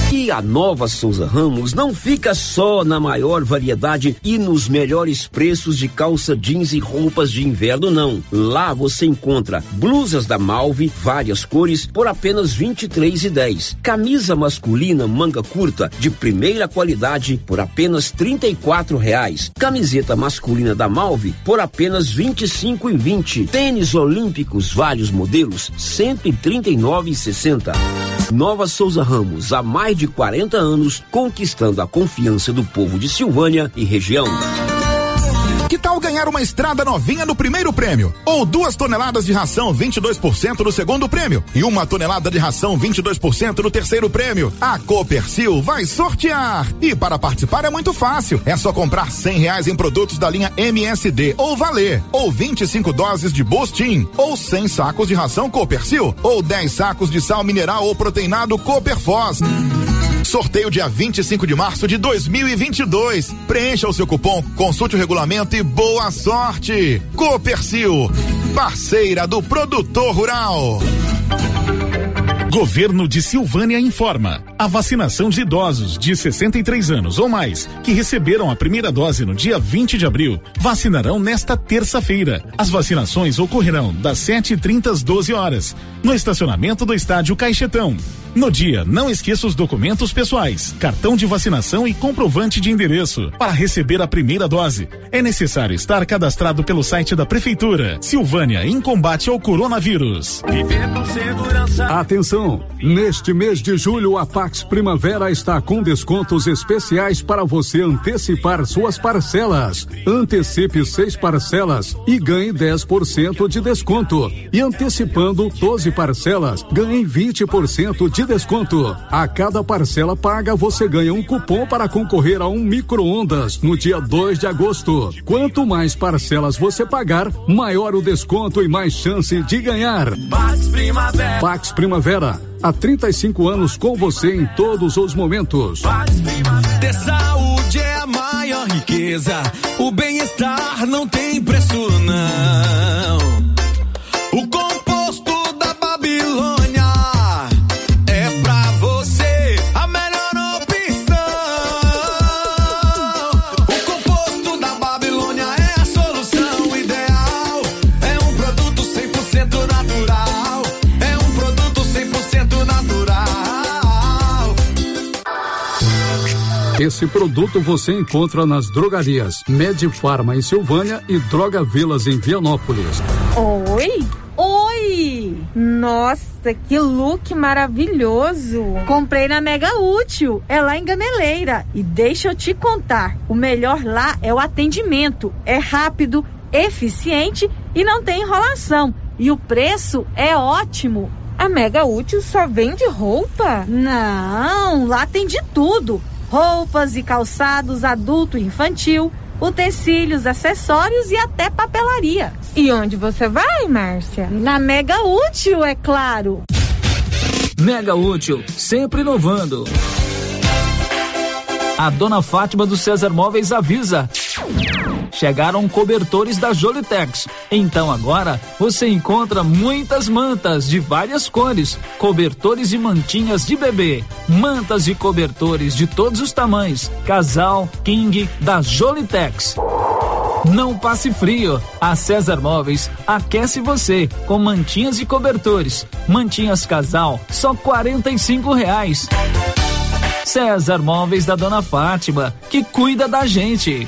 E a nova Souza Ramos não fica só na maior variedade e nos melhores preços de calça jeans e roupas de inverno, não. Lá você encontra blusas da Malve, várias cores, por apenas R$23,10. Camisa masculina manga curta, de primeira qualidade, por apenas R$34. Camiseta masculina da Malve, por apenas R$25,20. Tênis olímpicos, vários modelos, R$139,60. Nova Souza Ramos, há mais de 40 anos, conquistando a confiança do povo de Silvânia e região. Que tal ganhar uma estrada novinha no primeiro prêmio? Ou 2 toneladas de ração 22% no segundo prêmio? E 1 tonelada de ração 22% no terceiro prêmio? A Coppercil vai sortear! E para participar é muito fácil. É só comprar R$100 em produtos da linha MSD ou Valer, ou 25 doses de Bostin, ou 100 sacos de ração Coppercil, ou 10 sacos de sal mineral ou proteinado Copperfos. Sorteio dia 25 de março de 2022. Preencha o seu cupom, consulte o regulamento e boa sorte. Coppercil, parceira do produtor rural. Governo de Silvânia informa. A vacinação de idosos de 63 anos ou mais que receberam a primeira dose no dia 20 de abril vacinarão nesta terça-feira. As vacinações ocorrerão das 7h30 às 12h no estacionamento do Estádio Caixetão. No dia, não esqueça os documentos pessoais, cartão de vacinação e comprovante de endereço. Para receber a primeira dose, é necessário estar cadastrado pelo site da Prefeitura. Silvânia em combate ao coronavírus. Viver com segurança. Atenção! Neste mês de julho, a Pax Primavera está com descontos especiais para você antecipar suas parcelas. Antecipe 6 parcelas e ganhe 10% de desconto. E antecipando 12 parcelas, ganhe 20% de desconto. A cada parcela paga, você ganha um cupom para concorrer a um micro-ondas no dia 2 de agosto. Quanto mais parcelas você pagar, maior o desconto e mais chance de ganhar. Pax Primavera. Há 35 anos com você em todos os momentos. Ter saúde é a maior riqueza. O bem-estar não tem preço, não. O composto da Babilônia é pra você a melhor opção. O composto da Babilônia é a solução ideal. É um produto 100% natural. Esse produto você encontra nas drogarias Medifarma em Silvânia e Droga Vilas em Vianópolis. Oi! Oi! Nossa, que look maravilhoso! Comprei na Mega Útil, é lá em Gameleira. E deixa eu te contar, o melhor lá é o atendimento. É rápido, eficiente e não tem enrolação. E o preço é ótimo. A Mega Útil só vende roupa? Não, lá tem de tudo. Roupas e calçados adulto e infantil, utensílios, acessórios e até papelaria. E onde você vai, Márcia? Na Mega Útil, é claro. Mega Útil, sempre inovando. A dona Fátima do César Móveis avisa. Chegaram cobertores da Jolitex. Então agora você encontra muitas mantas de várias cores, cobertores e mantinhas de bebê, mantas e cobertores de todos os tamanhos, casal, king, da Jolitex. Não passe frio, a César Móveis aquece você com mantinhas e cobertores. Mantinhas casal, só R$45. César Móveis da Dona Fátima, que cuida da gente.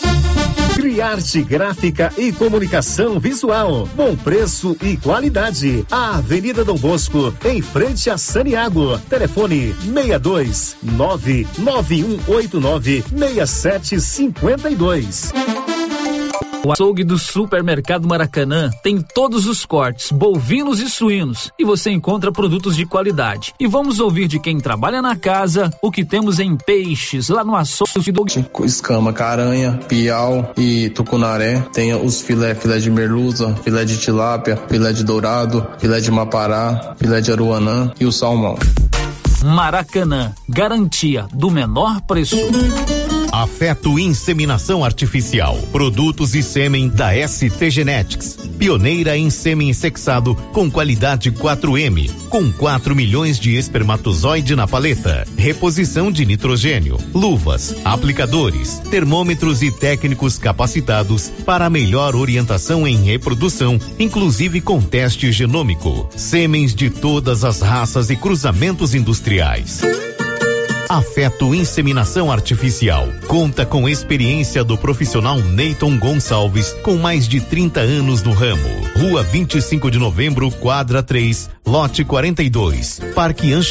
Criarte Gráfica e Comunicação Visual, bom preço e qualidade. A Avenida Dom Bosco, em frente a Saniago. Telefone 62991896752. O açougue do Supermercado Maracanã tem todos os cortes, bovinos e suínos, e você encontra produtos de qualidade. E vamos ouvir de quem trabalha na casa o que temos em peixes lá no açougue do... Escama, caranha, piau e tucunaré. Tem os filé, filé de merluza, filé de tilápia, filé de dourado, filé de mapará, filé de aruanã e o salmão. Maracanã, garantia do menor preço. Afeto e inseminação artificial, produtos e sêmen da ST Genetics, pioneira em sêmen sexado com qualidade 4M, com 4 milhões de espermatozoide na paleta, reposição de nitrogênio, luvas, aplicadores, termômetros e técnicos capacitados para melhor orientação em reprodução, inclusive com teste genômico, sêmens de todas as raças e cruzamentos industriais. Afeto Inseminação Artificial conta com experiência do profissional Neyton Gonçalves, com mais de 30 anos no ramo. Rua 25 de Novembro, quadra 3, lote 42, Parque Anchieta.